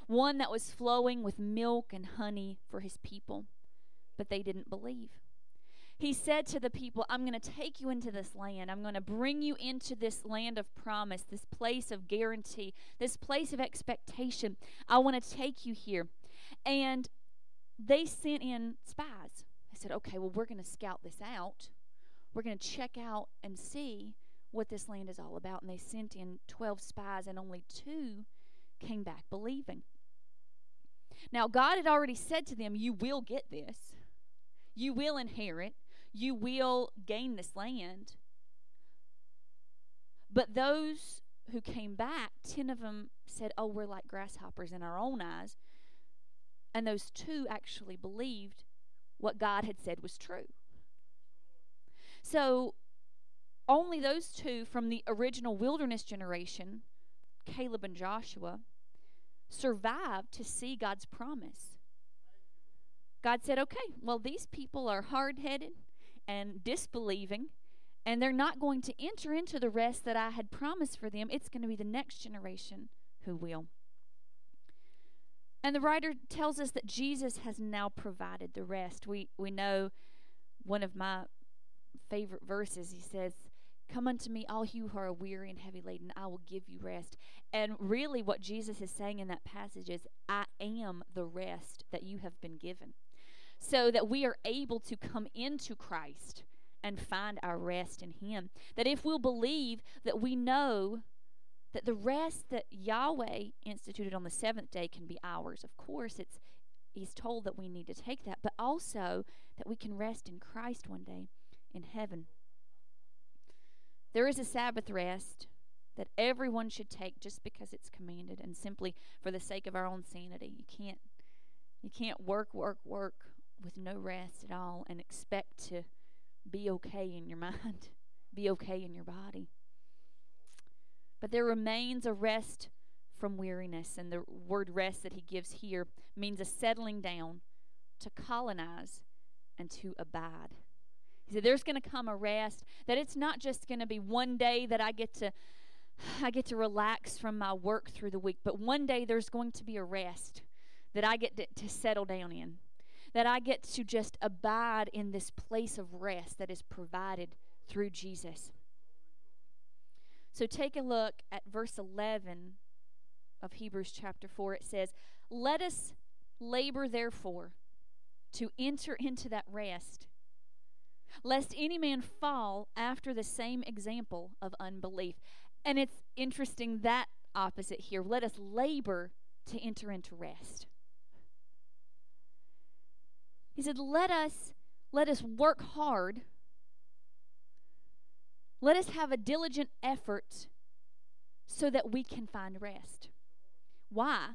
one that was flowing with milk and honey for his people, but they didn't believe. He said to the people, I'm going to take you into this land. I'm going to bring you into this land of promise, this place of guarantee, this place of expectation. I want to take you here. And they sent in spies. They said, okay, well, we're going to scout this out. We're going to check out and see what this land is all about. And they sent in 12 spies, and only 2 came back believing. Now, God had already said to them, you will get this. You will inherit. You will gain this land. But those who came back, 10 of them said, oh, we're like grasshoppers in our own eyes. And those 2 actually believed what God had said was true. So only those 2 from the original wilderness generation, Caleb and Joshua, survived to see God's promise. God said, okay, well, these people are hard-headed and disbelieving, and they're not going to enter into the rest that I had promised for them. It's going to be the next generation who will. And the writer tells us that Jesus has now provided the rest. We know one of my favorite verses, he says, come unto me all you who are weary and heavy laden, I will give you rest. And really what Jesus is saying in that passage is, I am the rest that you have been given, so that we are able to come into Christ and find our rest in him. That if we'll believe, that we know that the rest that Yahweh instituted on the seventh day can be ours. Of course, he's told that we need to take that, but also that we can rest in Christ one day in heaven. There is a Sabbath rest that everyone should take just because it's commanded and simply for the sake of our own sanity. You can't work with no rest at all and expect to be okay in your mind, be okay in your body. But there remains a rest from weariness, and the word rest that he gives here means a settling down, to colonize, and to abide. He said, there's going to come a rest, that it's not just going to be one day that I get to relax from my work through the week, but one day there's going to be a rest that I get to settle down in. that I get to just abide in this place of rest that is provided through Jesus. So take a look at verse 11 of Hebrews chapter 4. It says, "Let us labor therefore to enter into that rest, lest any man fall after the same example of unbelief." And it's interesting, that opposite here. Let us labor to enter into rest. He said, let us work hard. Let us have a diligent effort so that we can find rest. Why?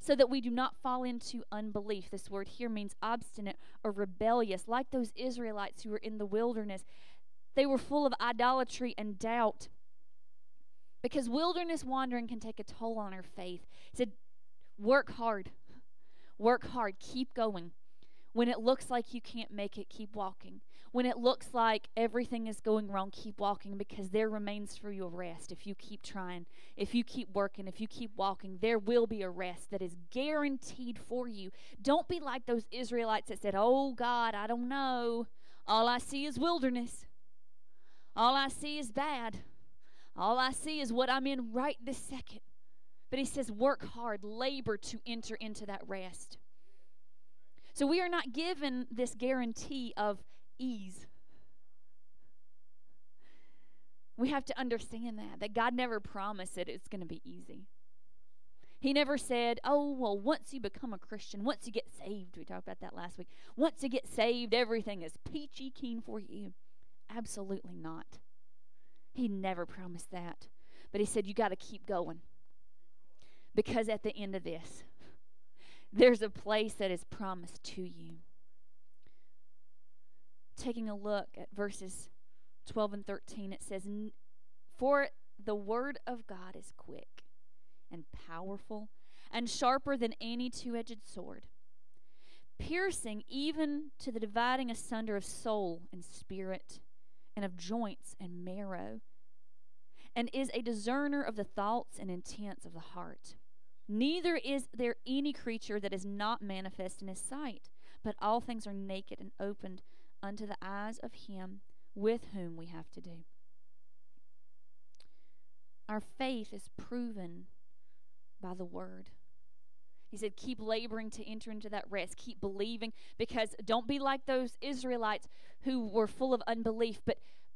So that we do not fall into unbelief. This word here means obstinate or rebellious. Like those Israelites who were in the wilderness, they were full of idolatry and doubt, because wilderness wandering can take a toll on our faith. He said, work hard, keep going. When it looks like you can't make it, keep walking. When it looks like everything is going wrong, keep walking, because there remains for you a rest. If you keep trying, if you keep working, if you keep walking, there will be a rest that is guaranteed for you. Don't be like those Israelites that said, "Oh God, I don't know. All I see is wilderness. All I see is bad. All I see is what I'm in right this second." But he says, work hard, labor to enter into that rest. So we are not given this guarantee of ease. We have to understand that God never promised that it's going to be easy. He never said, "Oh, well, once you become a Christian, once you get saved," we talked about that last week, "once you get saved, everything is peachy keen for you." Absolutely not. He never promised that. But he said, you got to keep going, because at the end of this, there's a place that is promised to you. Taking a look at verses 12 and 13, it says, "For the word of God is quick and powerful and sharper than any two-edged sword, piercing even to the dividing asunder of soul and spirit and of joints and marrow, and is a discerner of the thoughts and intents of the heart. Neither is there any creature that is not manifest in his sight, but all things are naked and opened unto the eyes of him with whom we have to do." Our faith is proven by the word. He said, keep laboring to enter into that rest. Keep believing, because don't be like those Israelites who were full of unbelief,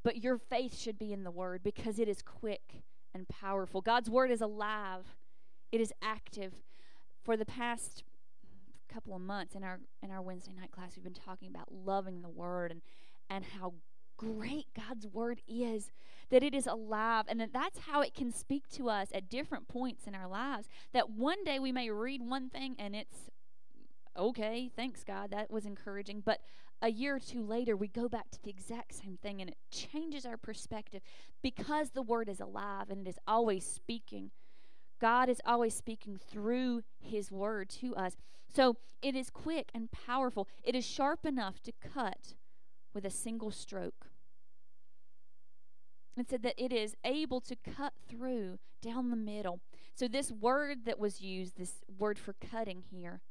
but your faith should be in the word, because it is quick and powerful. God's word is alive. It is active. For the past couple of months in our Wednesday night class, we've been talking about loving the word and how great God's word is, that it is alive, and that's how it can speak to us at different points in our lives. That one day we may read one thing and it's okay, thanks God, that was encouraging, but a year or two later we go back to the exact same thing and it changes our perspective, because the word is alive and it is always speaking. God is always speaking through his word to us. So it is quick and powerful. It is sharp enough to cut with a single stroke. It said that it is able to cut through down the middle. So this word that was used, this word for cutting here,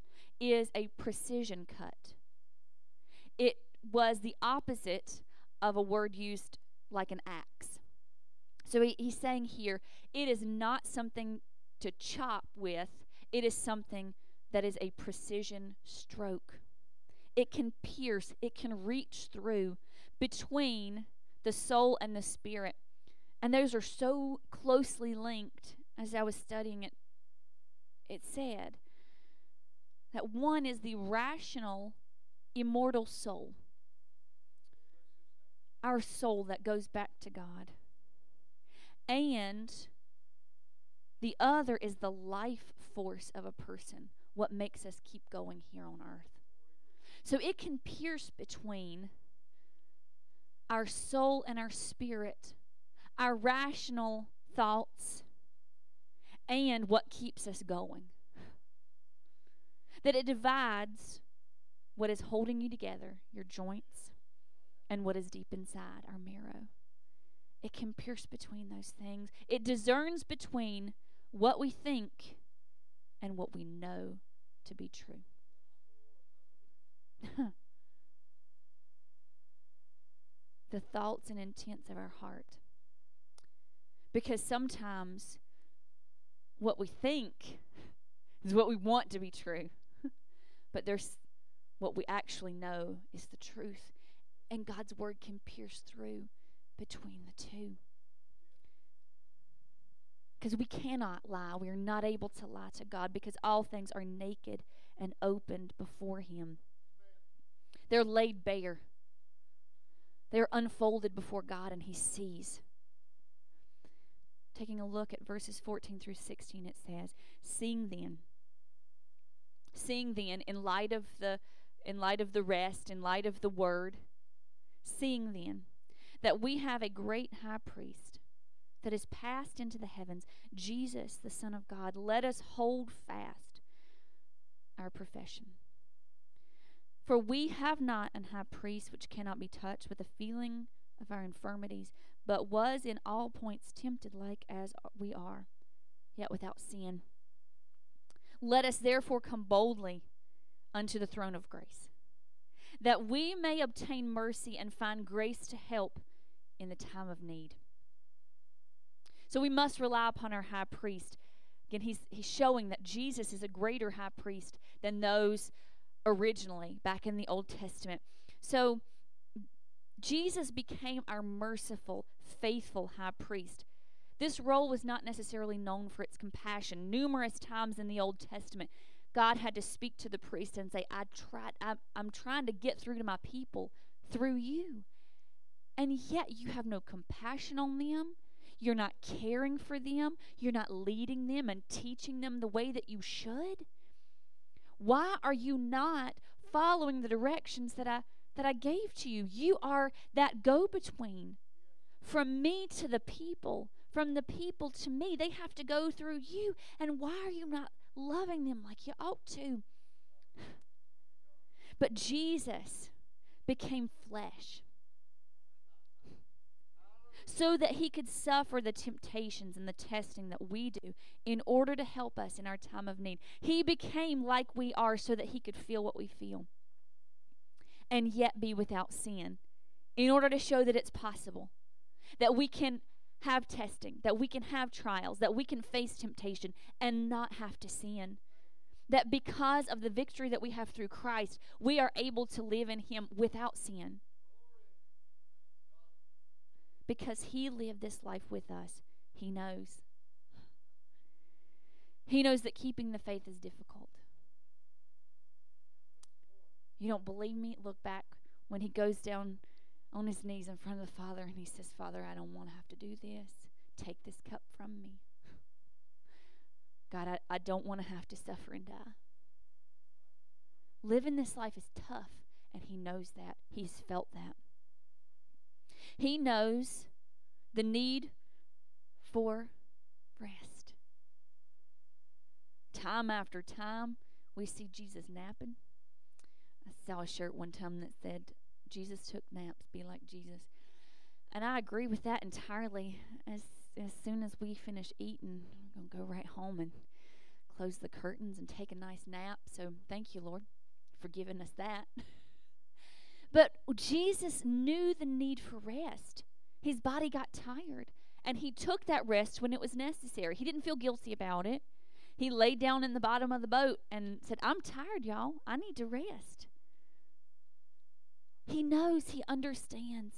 is a precision cut. It was the opposite of a word used like an axe. So he's saying here, it is not something to chop with. It is something that is a precision stroke. It can pierce, it can reach through between the soul and the spirit. And those are so closely linked. As I was studying it, it said that one is the rational, immortal soul, our soul that goes back to God. And the other is the life force of a person, what makes us keep going here on earth. So it can pierce between our soul and our spirit, our rational thoughts, and what keeps us going. That it divides what is holding you together, your joints, and what is deep inside, our marrow. It can pierce between those things. It discerns between what we think and what we know to be true. The thoughts and intents of our heart. Because sometimes what we think is what we want to be true. But there's what we actually know is the truth. And God's word can pierce through between the two. Because we cannot lie. We are not able to lie to God, because all things are naked and opened before Him. They're laid bare. They're unfolded before God, and He sees. Taking a look at verses 14 through 16, it says, Seeing then, in light of the rest, in light of the word, seeing then that we have a great high priest that is passed into the heavens, Jesus, the Son of God, let us hold fast our profession. For we have not an high priest which cannot be touched with the feeling of our infirmities, but was in all points tempted like as we are, yet without sin. Let us therefore come boldly unto the throne of grace, that we may obtain mercy and find grace to help in the time of need. So we must rely upon our high priest. Again, he's showing that Jesus is a greater high priest than those originally back in the Old Testament. So Jesus became our merciful, faithful high priest. This role was not necessarily known for its compassion. Numerous times in the Old Testament, God had to speak to the priest and say, I'm trying to get through to my people through you. And yet you have no compassion on them. You're not caring for them. You're not leading them and teaching them the way that you should. Why are you not following the directions that I gave to you? You are that go-between from me to the people, from the people to me. They have to go through you. And why are you not loving them like you ought to? But Jesus became flesh, so that He could suffer the temptations and the testing that we do in order to help us in our time of need. He became like we are so that He could feel what we feel and yet be without sin, in order to show that it's possible, that we can have testing, that we can have trials, that we can face temptation and not have to sin. That because of the victory that we have through Christ, we are able to live in Him without sin. Because He lived this life with us, He knows. He knows that keeping the faith is difficult. You don't believe me? Look back when He goes down on His knees in front of the Father and He says, Father, I don't want to have to do this. Take this cup from me. God, I don't want to have to suffer and die. Living this life is tough, and He knows that. He's felt that. He knows the need for rest. Time after time, we see Jesus napping. I saw a shirt one time that said, Jesus took naps, be like Jesus. And I agree with that entirely. As soon as we finish eating, we're going to go right home and close the curtains and take a nice nap. So thank you, Lord, for giving us that. But Jesus knew the need for rest. His body got tired, and He took that rest when it was necessary. He didn't feel guilty about it. He laid down in the bottom of the boat and said, I'm tired, y'all. I need to rest. He knows, He understands,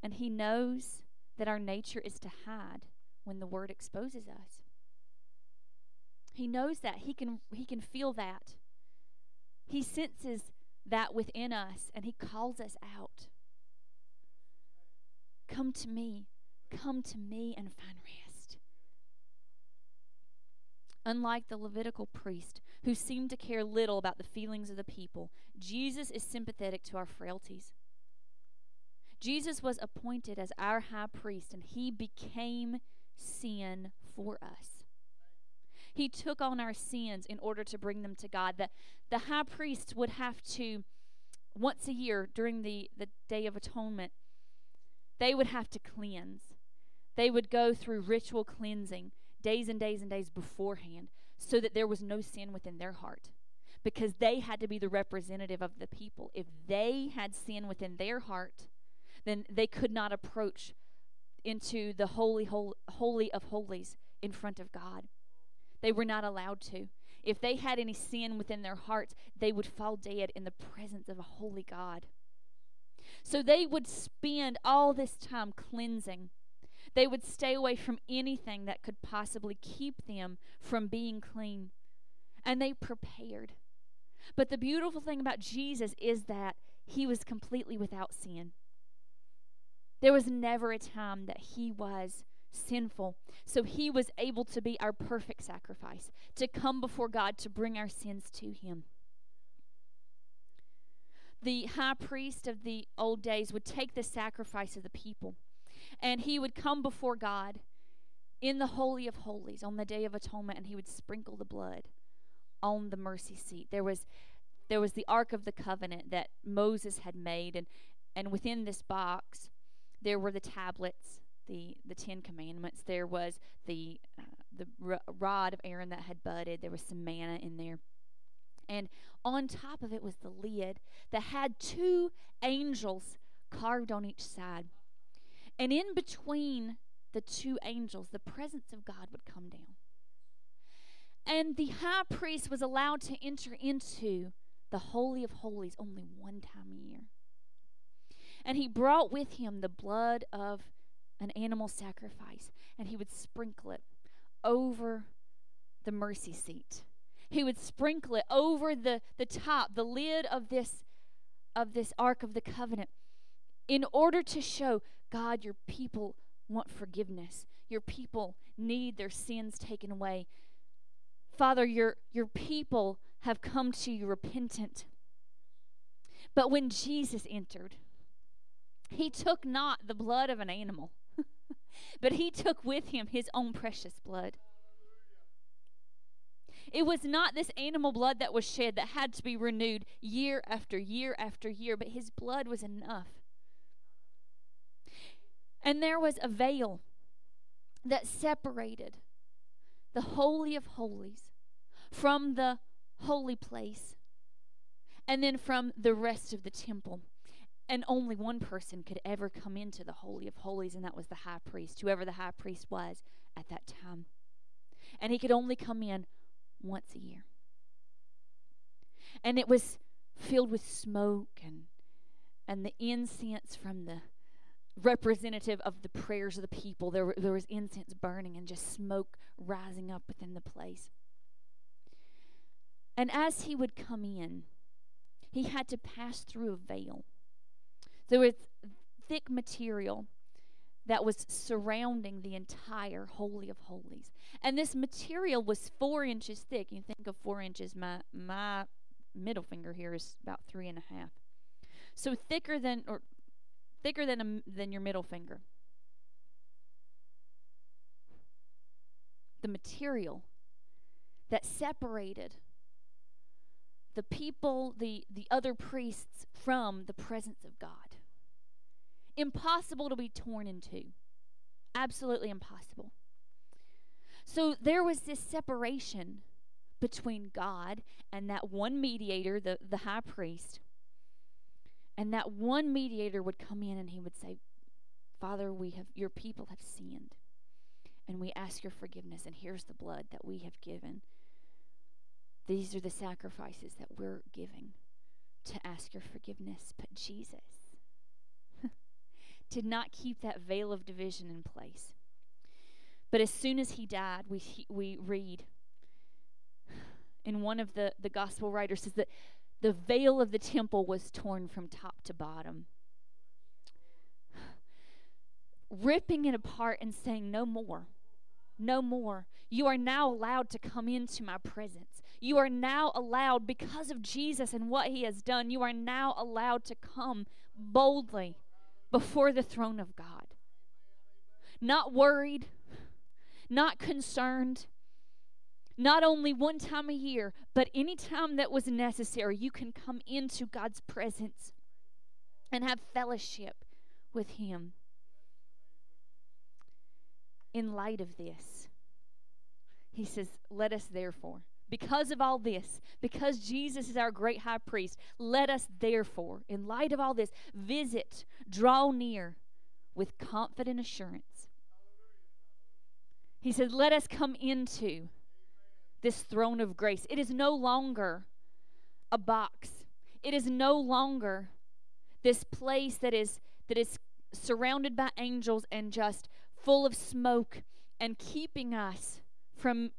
and He knows that our nature is to hide when the Word exposes us. He knows that. He can feel that. He senses that within us, and He calls us out. Come to me and find rest. Unlike the Levitical priest, who seemed to care little about the feelings of the people, Jesus is sympathetic to our frailties. Jesus was appointed as our high priest, and He became sin for us. He took on our sins in order to bring them to God. The high priest would have to, once a year during the Day of Atonement, they would have to cleanse. They would go through ritual cleansing days and days and days beforehand so that there was no sin within their heart. because they had to be the representative of the people. If they had sin within their heart, then they could not approach into the Holy of Holies in front of God. They were not allowed to. If they had any sin within their hearts, they would fall dead in the presence of a holy God. So they would spend all this time cleansing. They would stay away from anything that could possibly keep them from being clean. And they prepared. But the beautiful thing about Jesus is that he was completely without sin. There was never a time that he was sinful. So he was able to be our perfect sacrifice, to come before God to bring our sins to him. The high priest of the old days would take the sacrifice of the people, and he would come before God in the Holy of Holies on the Day of Atonement, and he would sprinkle the blood on the mercy seat. There was the Ark of the Covenant that Moses had made, and within this box there were the tablets, the 10 commandments. There was the rod of Aaron that had budded. There was some manna in there. And on top of it was the lid that had two angels carved on each side. And in between the two angels, the presence of God would come down. And the high priest was allowed to enter into the Holy of Holies only one time a year. And he brought with him the blood of an animal sacrifice, and he would sprinkle it over the mercy seat. He would sprinkle it over the top, the lid of this Ark of the Covenant, in order to show, God, your people want forgiveness. Your people need their sins taken away. Father, your people have come to you repentant. But when Jesus entered, he took not the blood of an animal, but he took with him his own precious blood. It was not this animal blood that was shed that had to be renewed year after year after year, but his blood was enough. And there was a veil that separated the Holy of Holies from the holy place, and then from the rest of the temple. And only one person could ever come into the Holy of Holies, and that was the high priest, whoever the high priest was at that time. And he could only come in once a year. And it was filled with smoke and the incense from the representative of the prayers of the people. There was incense burning and just smoke rising up within the place. And as he would come in, he had to pass through a veil. There was thick material that was surrounding the entire Holy of Holies. And this material was 4 inches thick. You think of 4 inches, my middle finger here is about 3.5. So thicker than your middle finger. The material that separated the people, the other priests, from the presence of God. Impossible to be torn in two. Absolutely impossible. So there was this separation between God and that one mediator, the high priest. And that one mediator would come in and he would say, Father, your people have sinned, and we ask your forgiveness, and here's the blood that we have given. These are the sacrifices that we're giving to ask your forgiveness. But Jesus did not keep that veil of division in place. But as soon as he died, we read in one of the gospel writers says that the veil of the temple was torn from top to bottom, ripping it apart and saying, no more. No more. You are now allowed to come into my presence. You are now allowed, because of Jesus and what he has done, you are now allowed to come boldly before the throne of God. Not worried, not concerned, not only one time a year, but any time that was necessary, you can come into God's presence and have fellowship with him. In light of this, he says, let us therefore Because of all this, because Jesus is our great high priest, let us therefore, in light of all this, visit, draw near with confident assurance. He said, let us come into this throne of grace. It is no longer a box. It is no longer this place that is surrounded by angels and just full of smoke and keeping us from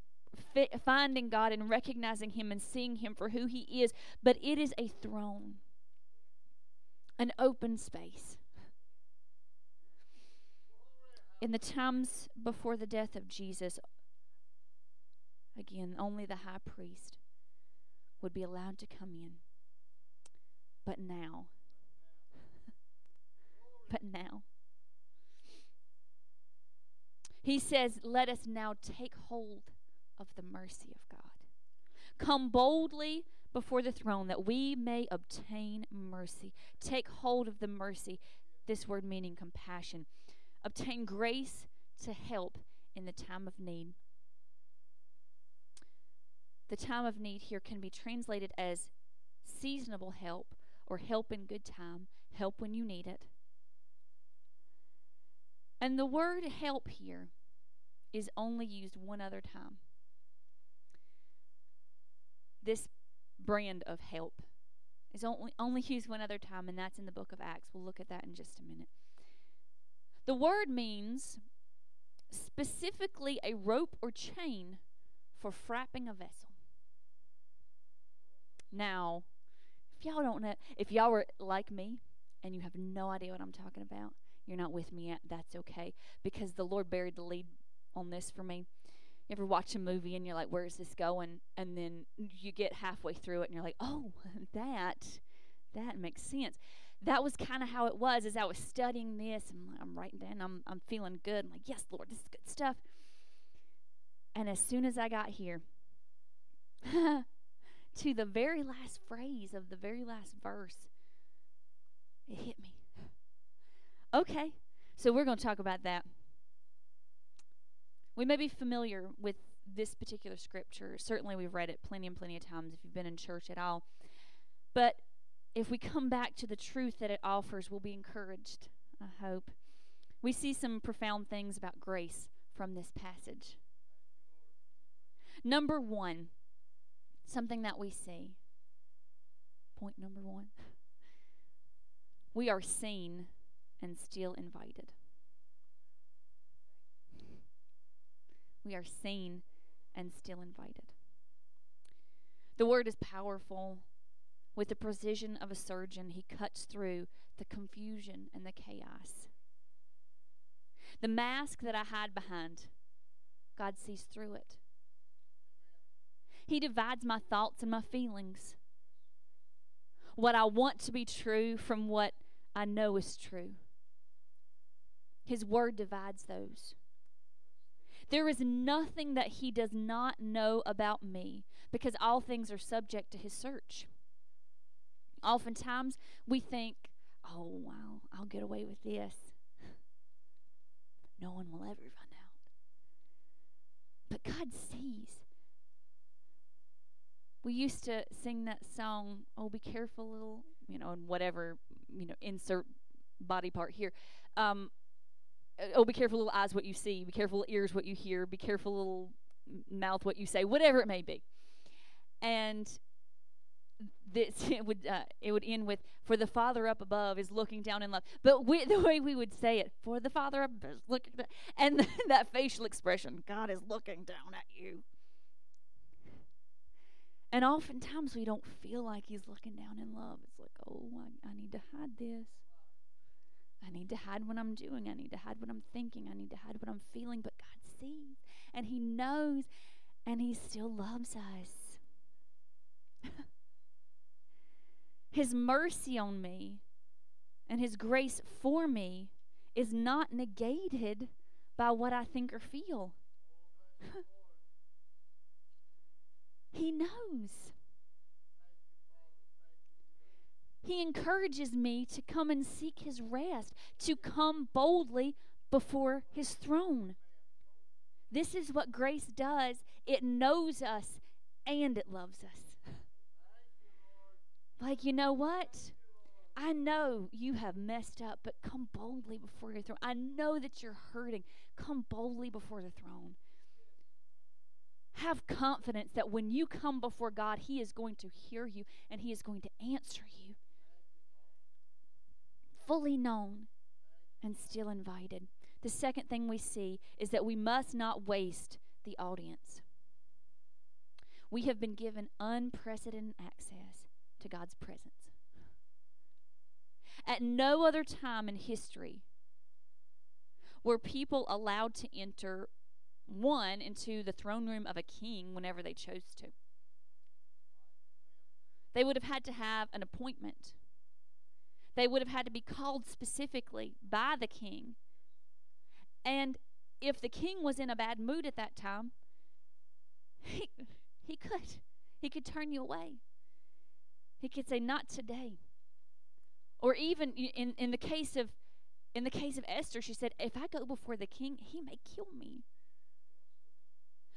finding God and recognizing Him and seeing Him for who He is. But it is a throne, an open space. In the times before the death of Jesus, again, only the high priest would be allowed to come in. But now, He says, let us now take hold of the mercy of God. Come boldly before the throne that we may obtain mercy. Take hold of the mercy, this word meaning compassion. Obtain grace to help in the time of need. The time of need here can be translated as seasonable help or help in good time, help when you need it. And the word help here is only used one other time. This brand of help is only used one other time, and that's in the book of Acts. We'll look at that in just a minute. The word means specifically a rope or chain for frapping a vessel. Now, if y'all don't know, if y'all were like me and you have no idea what I'm talking about, you're not with me yet, that's okay, because the Lord buried the lead on this for me. You ever watch a movie and you're like, where is this going? And then you get halfway through it and you're like, oh, that makes sense. That was kind of how it was as I was studying this, and I'm writing down, I'm feeling good. I'm like, yes, Lord, this is good stuff. And as soon as I got here to the very last phrase of the very last verse, it hit me. Okay, so we're going to talk about that. We may be familiar with this particular scripture. Certainly we've read it plenty and plenty of times if you've been in church at all. But if we come back to the truth that it offers, we'll be encouraged, I hope. We see some profound things about grace from this passage. Number one, something that we see. Point number one. We are seen and still invited. We are seen and still invited. The word is powerful. With the precision of a surgeon, he cuts through the confusion and the chaos. The mask that I hide behind, God sees through it. He divides my thoughts and my feelings. What I want to be true from what I know is true. His word divides those. There is nothing that he does not know about me, because all things are subject to his search. Oftentimes, we think, oh, wow, I'll get away with this. No one will ever find out. But God sees. We used to sing that song, oh, be careful, little, and whatever, insert body part here. Oh, be careful, little eyes, what you see. Be careful, little ears, what you hear. Be careful, little mouth, what you say. Whatever it may be. And this, it would end with, for the Father up above is looking down in love. But the way we would say it, for the Father up above is looking down. And that facial expression, God is looking down at you. And oftentimes we don't feel like he's looking down in love. It's like, oh, I need to hide this. I need to hide what I'm doing. I need to hide what I'm thinking. I need to hide what I'm feeling. But God sees, and he knows, and he still loves us. His mercy on me and his grace for me is not negated by what I think or feel. He knows. He encourages me to come and seek his rest, to come boldly before his throne. This is what grace does. It knows us and it loves us. Like, you know what? I know you have messed up, but come boldly before your throne. I know that you're hurting. Come boldly before the throne. Have confidence that when you come before God, He is going to hear you and He is going to answer you. Fully known and still invited. The second thing we see is that we must not waste the audience. We have been given unprecedented access to God's presence. At no other time in history were people allowed to enter, one, into the throne room of a king whenever they chose to. They would have had to have an appointment. They would have had to be called specifically by the king. And if the king was in a bad mood at that time, he could turn you away. He could say, not today. Or even in the case of Esther, she said, if I go before the king, he may kill me.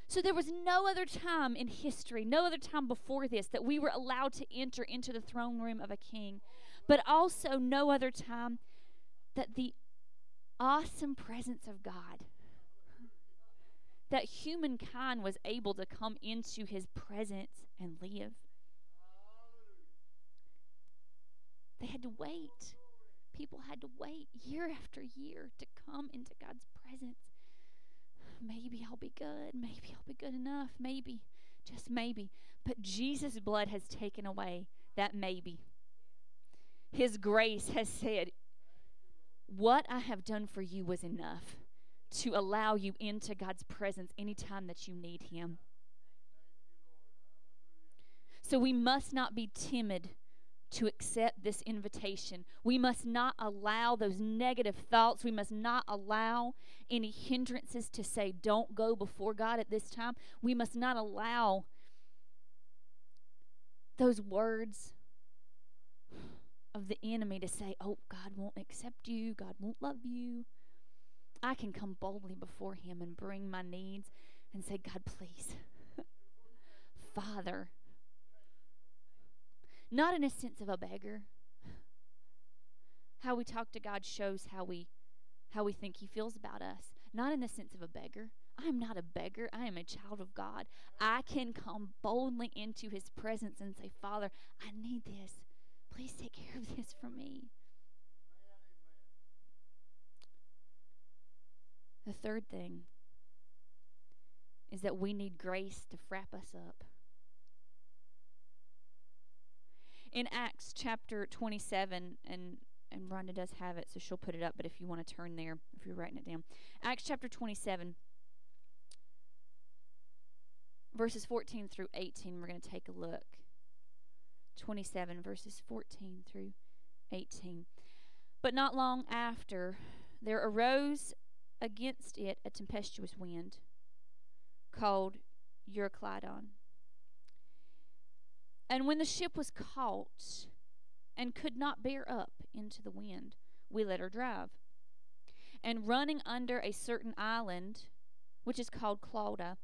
So there was no other time in history, no other time before this, that we were allowed to enter into the throne room of a king, but also no other time that the awesome presence of God, that humankind was able to come into His presence and live. They had to wait. People had to wait year after year to come into God's presence. Maybe I'll be good. Maybe I'll be good enough. Maybe, just maybe. But Jesus' blood has taken away that maybe. His grace has said, what I have done for you was enough to allow you into God's presence anytime that you need Him. So we must not be timid to accept this invitation. We must not allow those negative thoughts. We must not allow any hindrances to say, don't go before God at this time. We must not allow those words of the enemy to say, oh, God won't accept you. God won't love you. I can come boldly before Him and bring my needs and say, God, please. Father. Not in a sense of a beggar. How we talk to God shows how we think He feels about us. Not in the sense of a beggar. I am not a beggar. I am a child of God. I can come boldly into His presence and say, Father, I need this. Please take care of this for me. The third thing is that we need grace to wrap us up. In Acts chapter 27, and Rhonda does have it, so she'll put it up, but if you want to turn there, if you're writing it down. Acts chapter 27, verses 14 through 18, we're going to take a look. 27, verses 14 through 18. But not long after, there arose against it a tempestuous wind called Euroclydon. And when the ship was caught and could not bear up into the wind, we let her drive. And running under a certain island, which is called Clauda,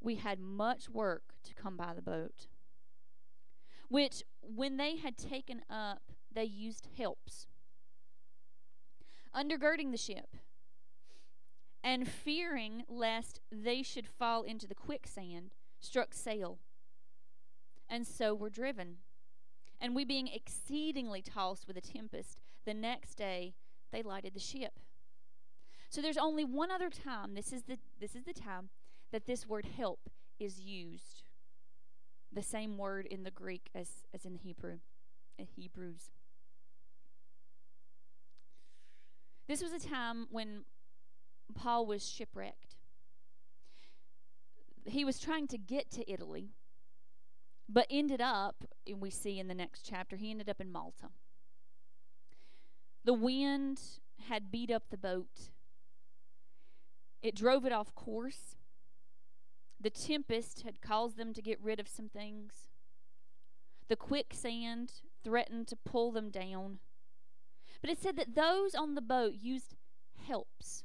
we had much work to come by the boat, which when they had taken up, they used helps, undergirding the ship, and fearing lest they should fall into the quicksand, struck sail. And so were driven. And we being exceedingly tossed with a tempest, the next day they lighted the ship. So there's only one other time, this is the time that this word help is used. The same word in the Greek as in Hebrew, in Hebrews. This was a time when Paul was shipwrecked. He was trying to get to Italy, but ended up, and we see in the next chapter, he ended up in Malta. The wind had beat up the boat. It drove it off course. The tempest had caused them to get rid of some things. The quicksand threatened to pull them down. But it said that those on the boat used helps.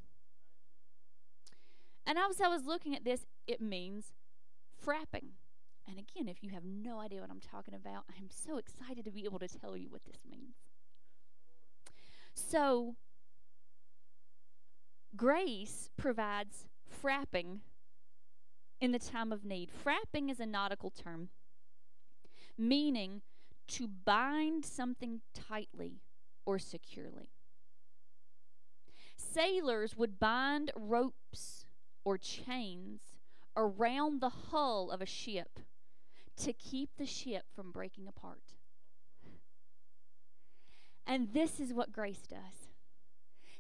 And as I was looking at this, it means frapping. And again, if you have no idea what I'm talking about, I'm so excited to be able to tell you what this means. So, grace provides frapping in the time of need. Frapping is a nautical term, meaning to bind something tightly or securely. Sailors would bind ropes or chains around the hull of a ship to keep the ship from breaking apart. And this is what grace does.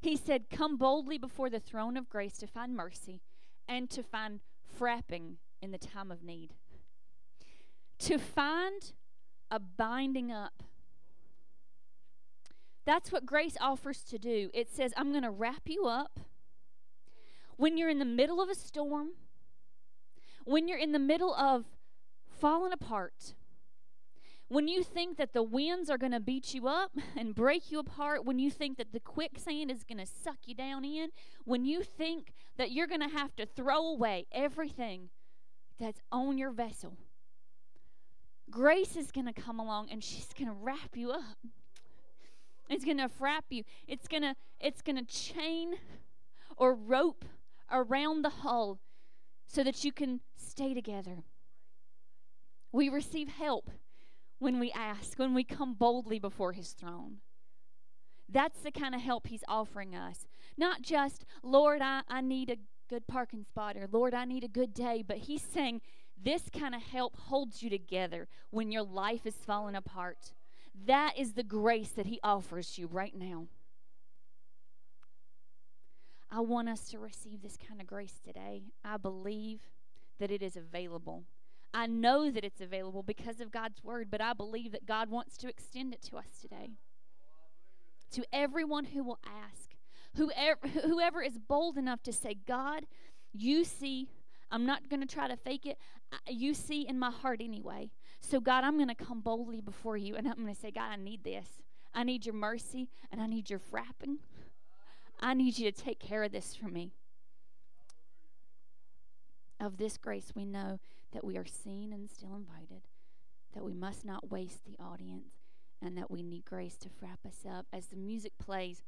He said, come boldly before the throne of grace to find mercy and to find frapping in the time of need. To find a binding up. That's what grace offers to do. It says, I'm going to wrap you up. When you're in the middle of a storm, when you're in the middle of falling apart, when you think that the winds are going to beat you up and break you apart, when you think that the quicksand is going to suck you down in, when you think that you're going to have to throw away everything that's on your vessel, grace is going to come along and she's going to wrap you up. It's going to frap you. It's going to chain or rope around the hull so that you can stay together. We receive help when we ask, when we come boldly before his throne. That's the kind of help he's offering us. Not just, Lord, I need a good parking spot, or Lord, I need a good day. But he's saying this kind of help holds you together when your life is falling apart. That is the grace that he offers you right now. I want us to receive this kind of grace today. I believe that it is available. I know that it's available because of God's word, but I believe that God wants to extend it to us today. To everyone who will ask, whoever is bold enough to say, God, you see, I'm not going to try to fake it. You see in my heart anyway. So, God, I'm going to come boldly before you, and I'm going to say, God, I need this. I need your mercy, and I need your frapping. I need you to take care of this for me. Of this grace, we know that we are seen and still invited, that we must not waste the audience, and that we need grace to frap us up. As the music plays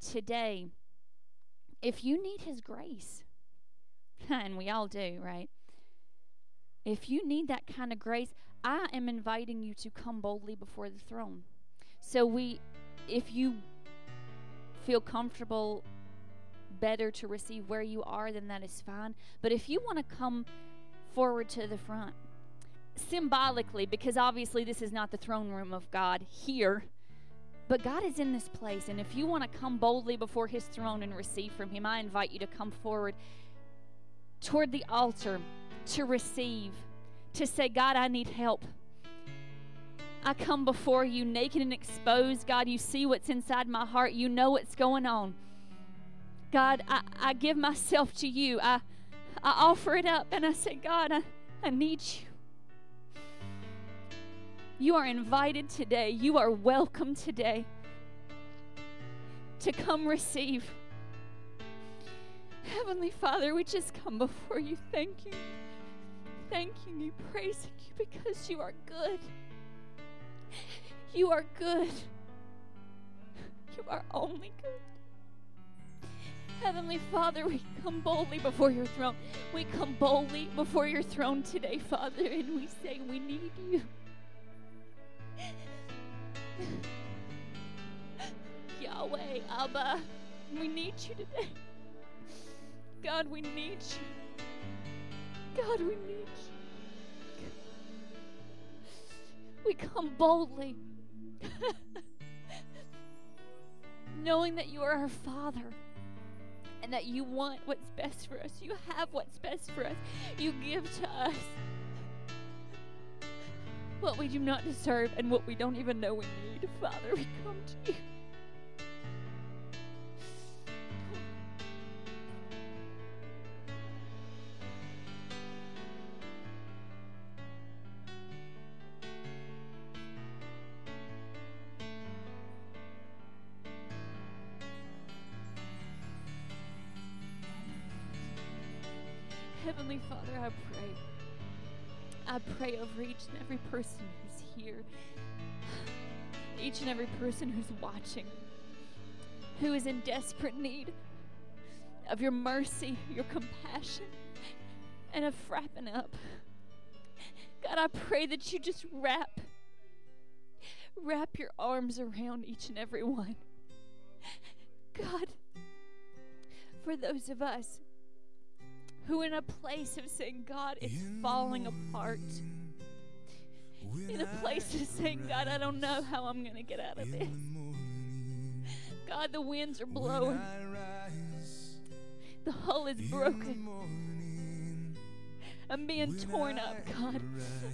today, if you need his grace, and we all do, right? If you need that kind of grace, I am inviting you to come boldly before the throne. So if you feel comfortable, better to receive where you are, then that is fine. But if you want to come forward to the front, symbolically, because obviously this is not the throne room of God here, but God is in this place. And if you want to come boldly before his throne and receive from him, I invite you to come forward toward the altar to receive, to say, God, I need help. I come before you naked and exposed. God, you see what's inside my heart. You know what's going on. God, I give myself to you. I offer it up, and I say, God, I need you. You are invited today. You are welcome today to come receive. Heavenly Father, we just come before you, thanking you, praising you, because you are good. You are good. You are only good. Heavenly Father, we come boldly before your throne. We come boldly before your throne today, Father, and we say we need you. Yahweh, Abba, we need you today. God, we need you. God, we need you. We come boldly, knowing that you are our Father and that you want what's best for us. You have what's best for us. You give to us what we do not deserve and what we don't even know we need. Father, we come to you. I pray over each and every person who's here, each and every person who's watching, who is in desperate need of your mercy, your compassion, and of wrapping up. God, I pray that you just wrap your arms around each and every one. God, for those of us who in a place of saying, God, it's falling apart, in a place of saying, God, I don't know how I'm going to get out of this. God, the winds are blowing. The hull is broken. I'm being torn up, God,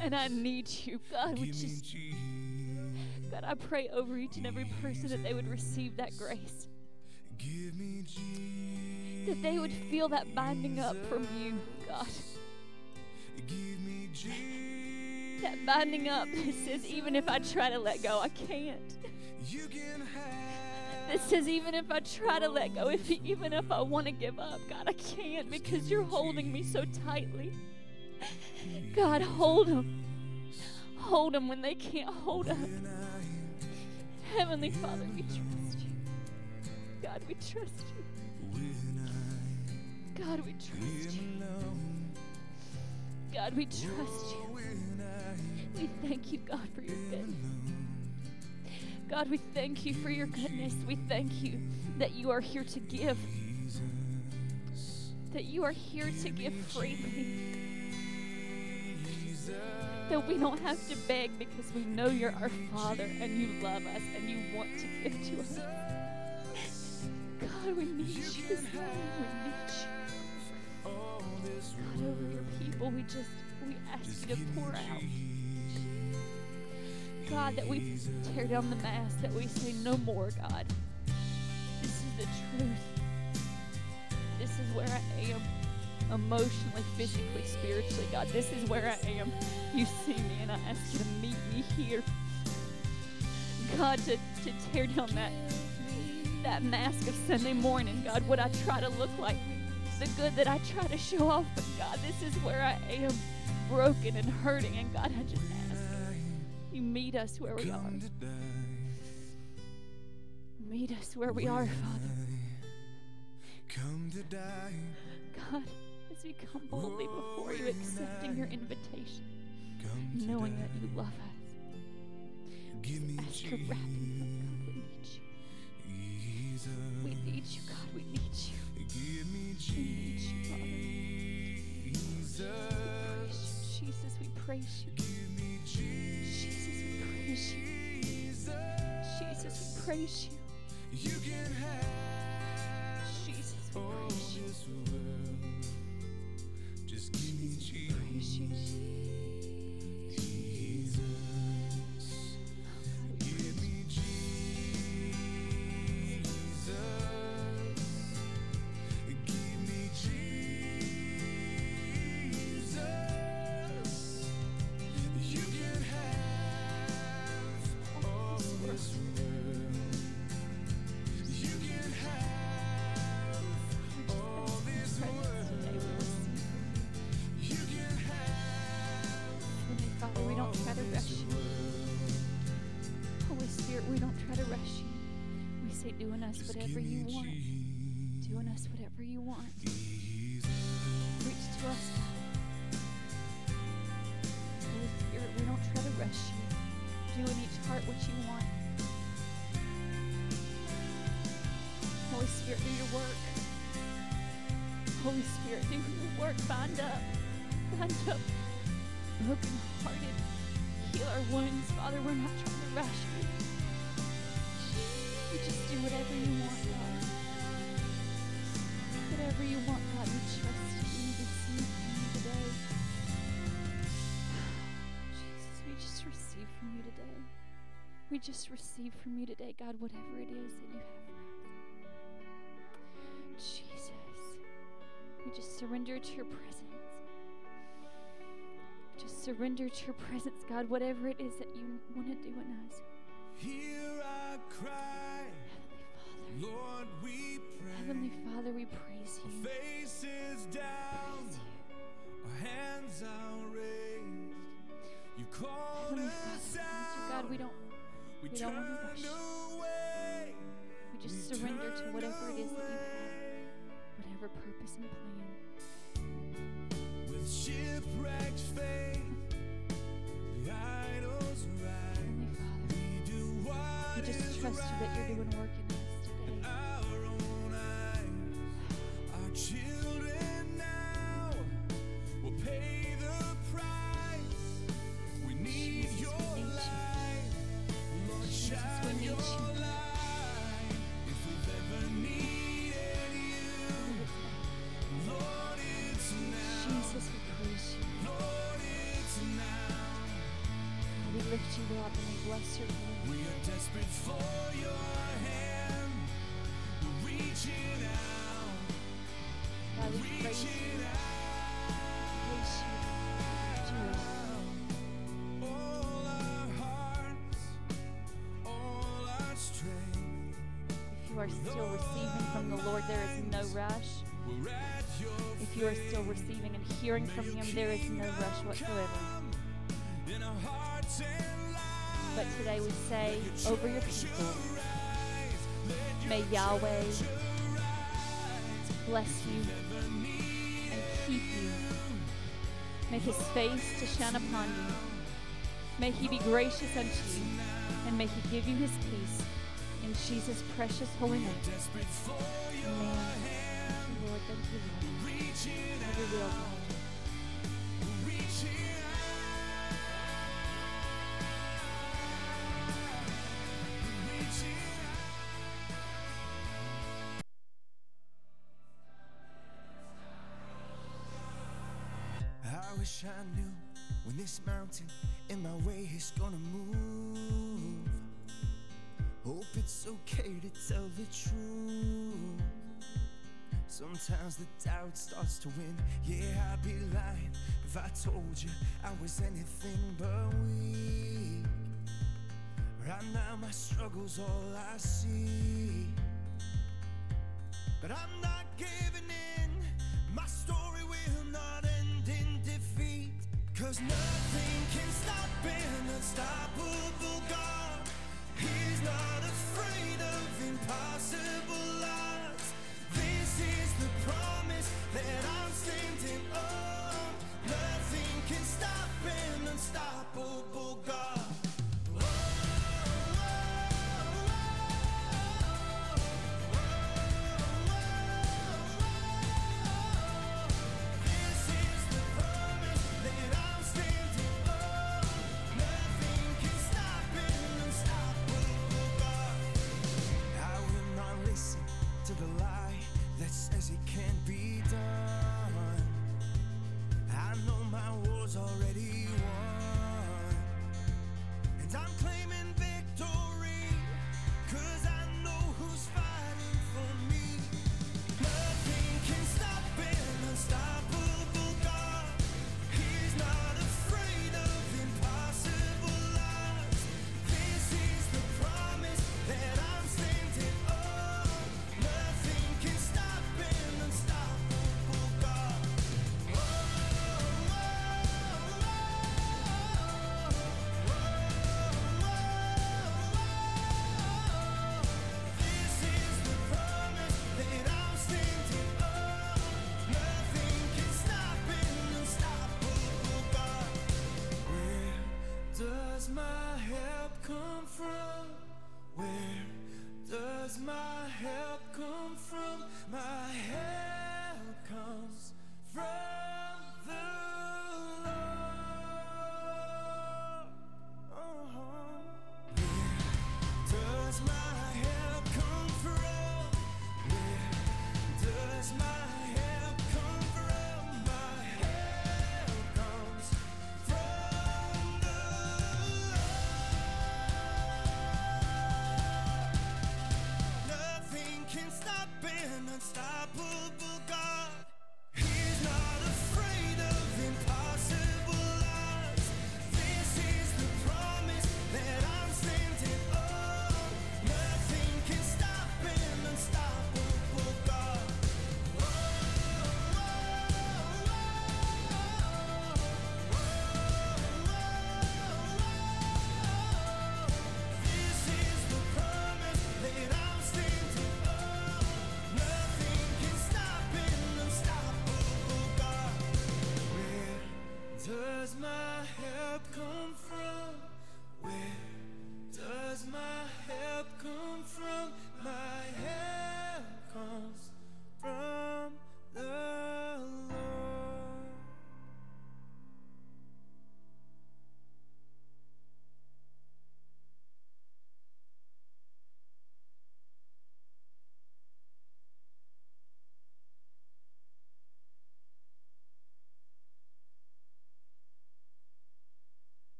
and I need you. God, would just... God, I pray over each and every person that they would receive that grace. That they would feel that binding up from you, God. That binding up that says, even if I try to let go, I can't. That says, even if I try to let go, even if I want to give up, God, I can't, because you're holding me so tightly. God, hold them. Hold them when they can't hold up. Heavenly Father, we trust you. God, we trust you. God, we trust you. God, we trust you. We thank you, God, for your goodness. God, we thank you for your goodness. We thank you that you are here to give. That you are here to give freely. That we don't have to beg, because we know you're our Father and you love us and you want to give to us. God, we need you this morning. We need you. God, over your people, we ask you to pour out. God, that we tear down the mask, that we say no more, God. This is the truth. This is where I am. Emotionally, physically, spiritually, God, this is where I am. You see me, and I ask you to meet me here. God, to tear down that mask of Sunday morning, God, what I try to look like, the good that I try to show off, but God, this is where I am, broken and hurting, and God, I just ask you meet us where we are. Meet us where we are, Father. God, as we come boldly before you, accepting your invitation, knowing that you love us. Just ask your wrapping up, God, we need you. We need you, God, we need you. We need you, Father. We praise you, Jesus, we praise you. Jesus, we praise you. Jesus, we praise you. Jesus, we praise you. Praise you, Jesus. Oh, give me Jesus. Give me Jesus. You can have all this world. You can have all this world. Father, we don't try to rush you. Holy Spirit, we don't try to rush you. We say, do in us whatever you want. Do in us whatever you want. Reach to us, God. Holy Spirit, we don't try to rush you. Do in each heart what you want. Holy Spirit, do your work. Holy Spirit, do your work. Bind up. Bind up. Broken-hearted, heal our wounds, Father. We're not trying to rush you. You just do whatever you want, God. Whatever you want, God. We trust you this evening, today. Jesus, we just receive from you today. We just receive from you today, God. Whatever it is that you have for us, Jesus, we just surrender to your presence. Just surrender to your presence, God, whatever it is that you want to do in us. Hear our cry, Heavenly Father. Lord, we pray. Heavenly Father, we praise you. Our faces down, our hands are raised. We don't want to rush. We just surrender to whatever it is that you have, whatever purpose and plan. With shipwrecked faith, the idols rise. Heavenly Father, we just trust you that you're doing work in us today. In our own eyes, our children now will pay the price. We need your light, Lord, shine your light. If we've ever needed you, Lord, it's now. Jesus, we praise you. Lord, it's now. We lift you up and we bless your name. We are desperate for your hand. We're reaching out. God, we praise you. Praise you. All our hearts, all our strength. If you are still receiving from the Lord, there is no rush. If you are still receiving and hearing from him, there is no rush whatsoever. But today we say over your people, may Yahweh bless you and keep you. Make his face to shine upon you. May he be gracious unto you, and may he give you his peace. In Jesus' precious holy name. Amen. Thank you, Lord. Thank you, Lord. I wish I knew when this mountain in my way is gonna move. Hope it's okay to tell the truth. Sometimes the doubt starts to win. Yeah, I'd be lying if I told you I was anything but weak. Right now my struggle's all I see. But I'm not giving in. My story will not end. 'Cause nothing can stop an unstoppable God. He's not afraid of impossible odds. This is the promise that I'm standing on. Nothing can stop an unstoppable God. Stop my help come from?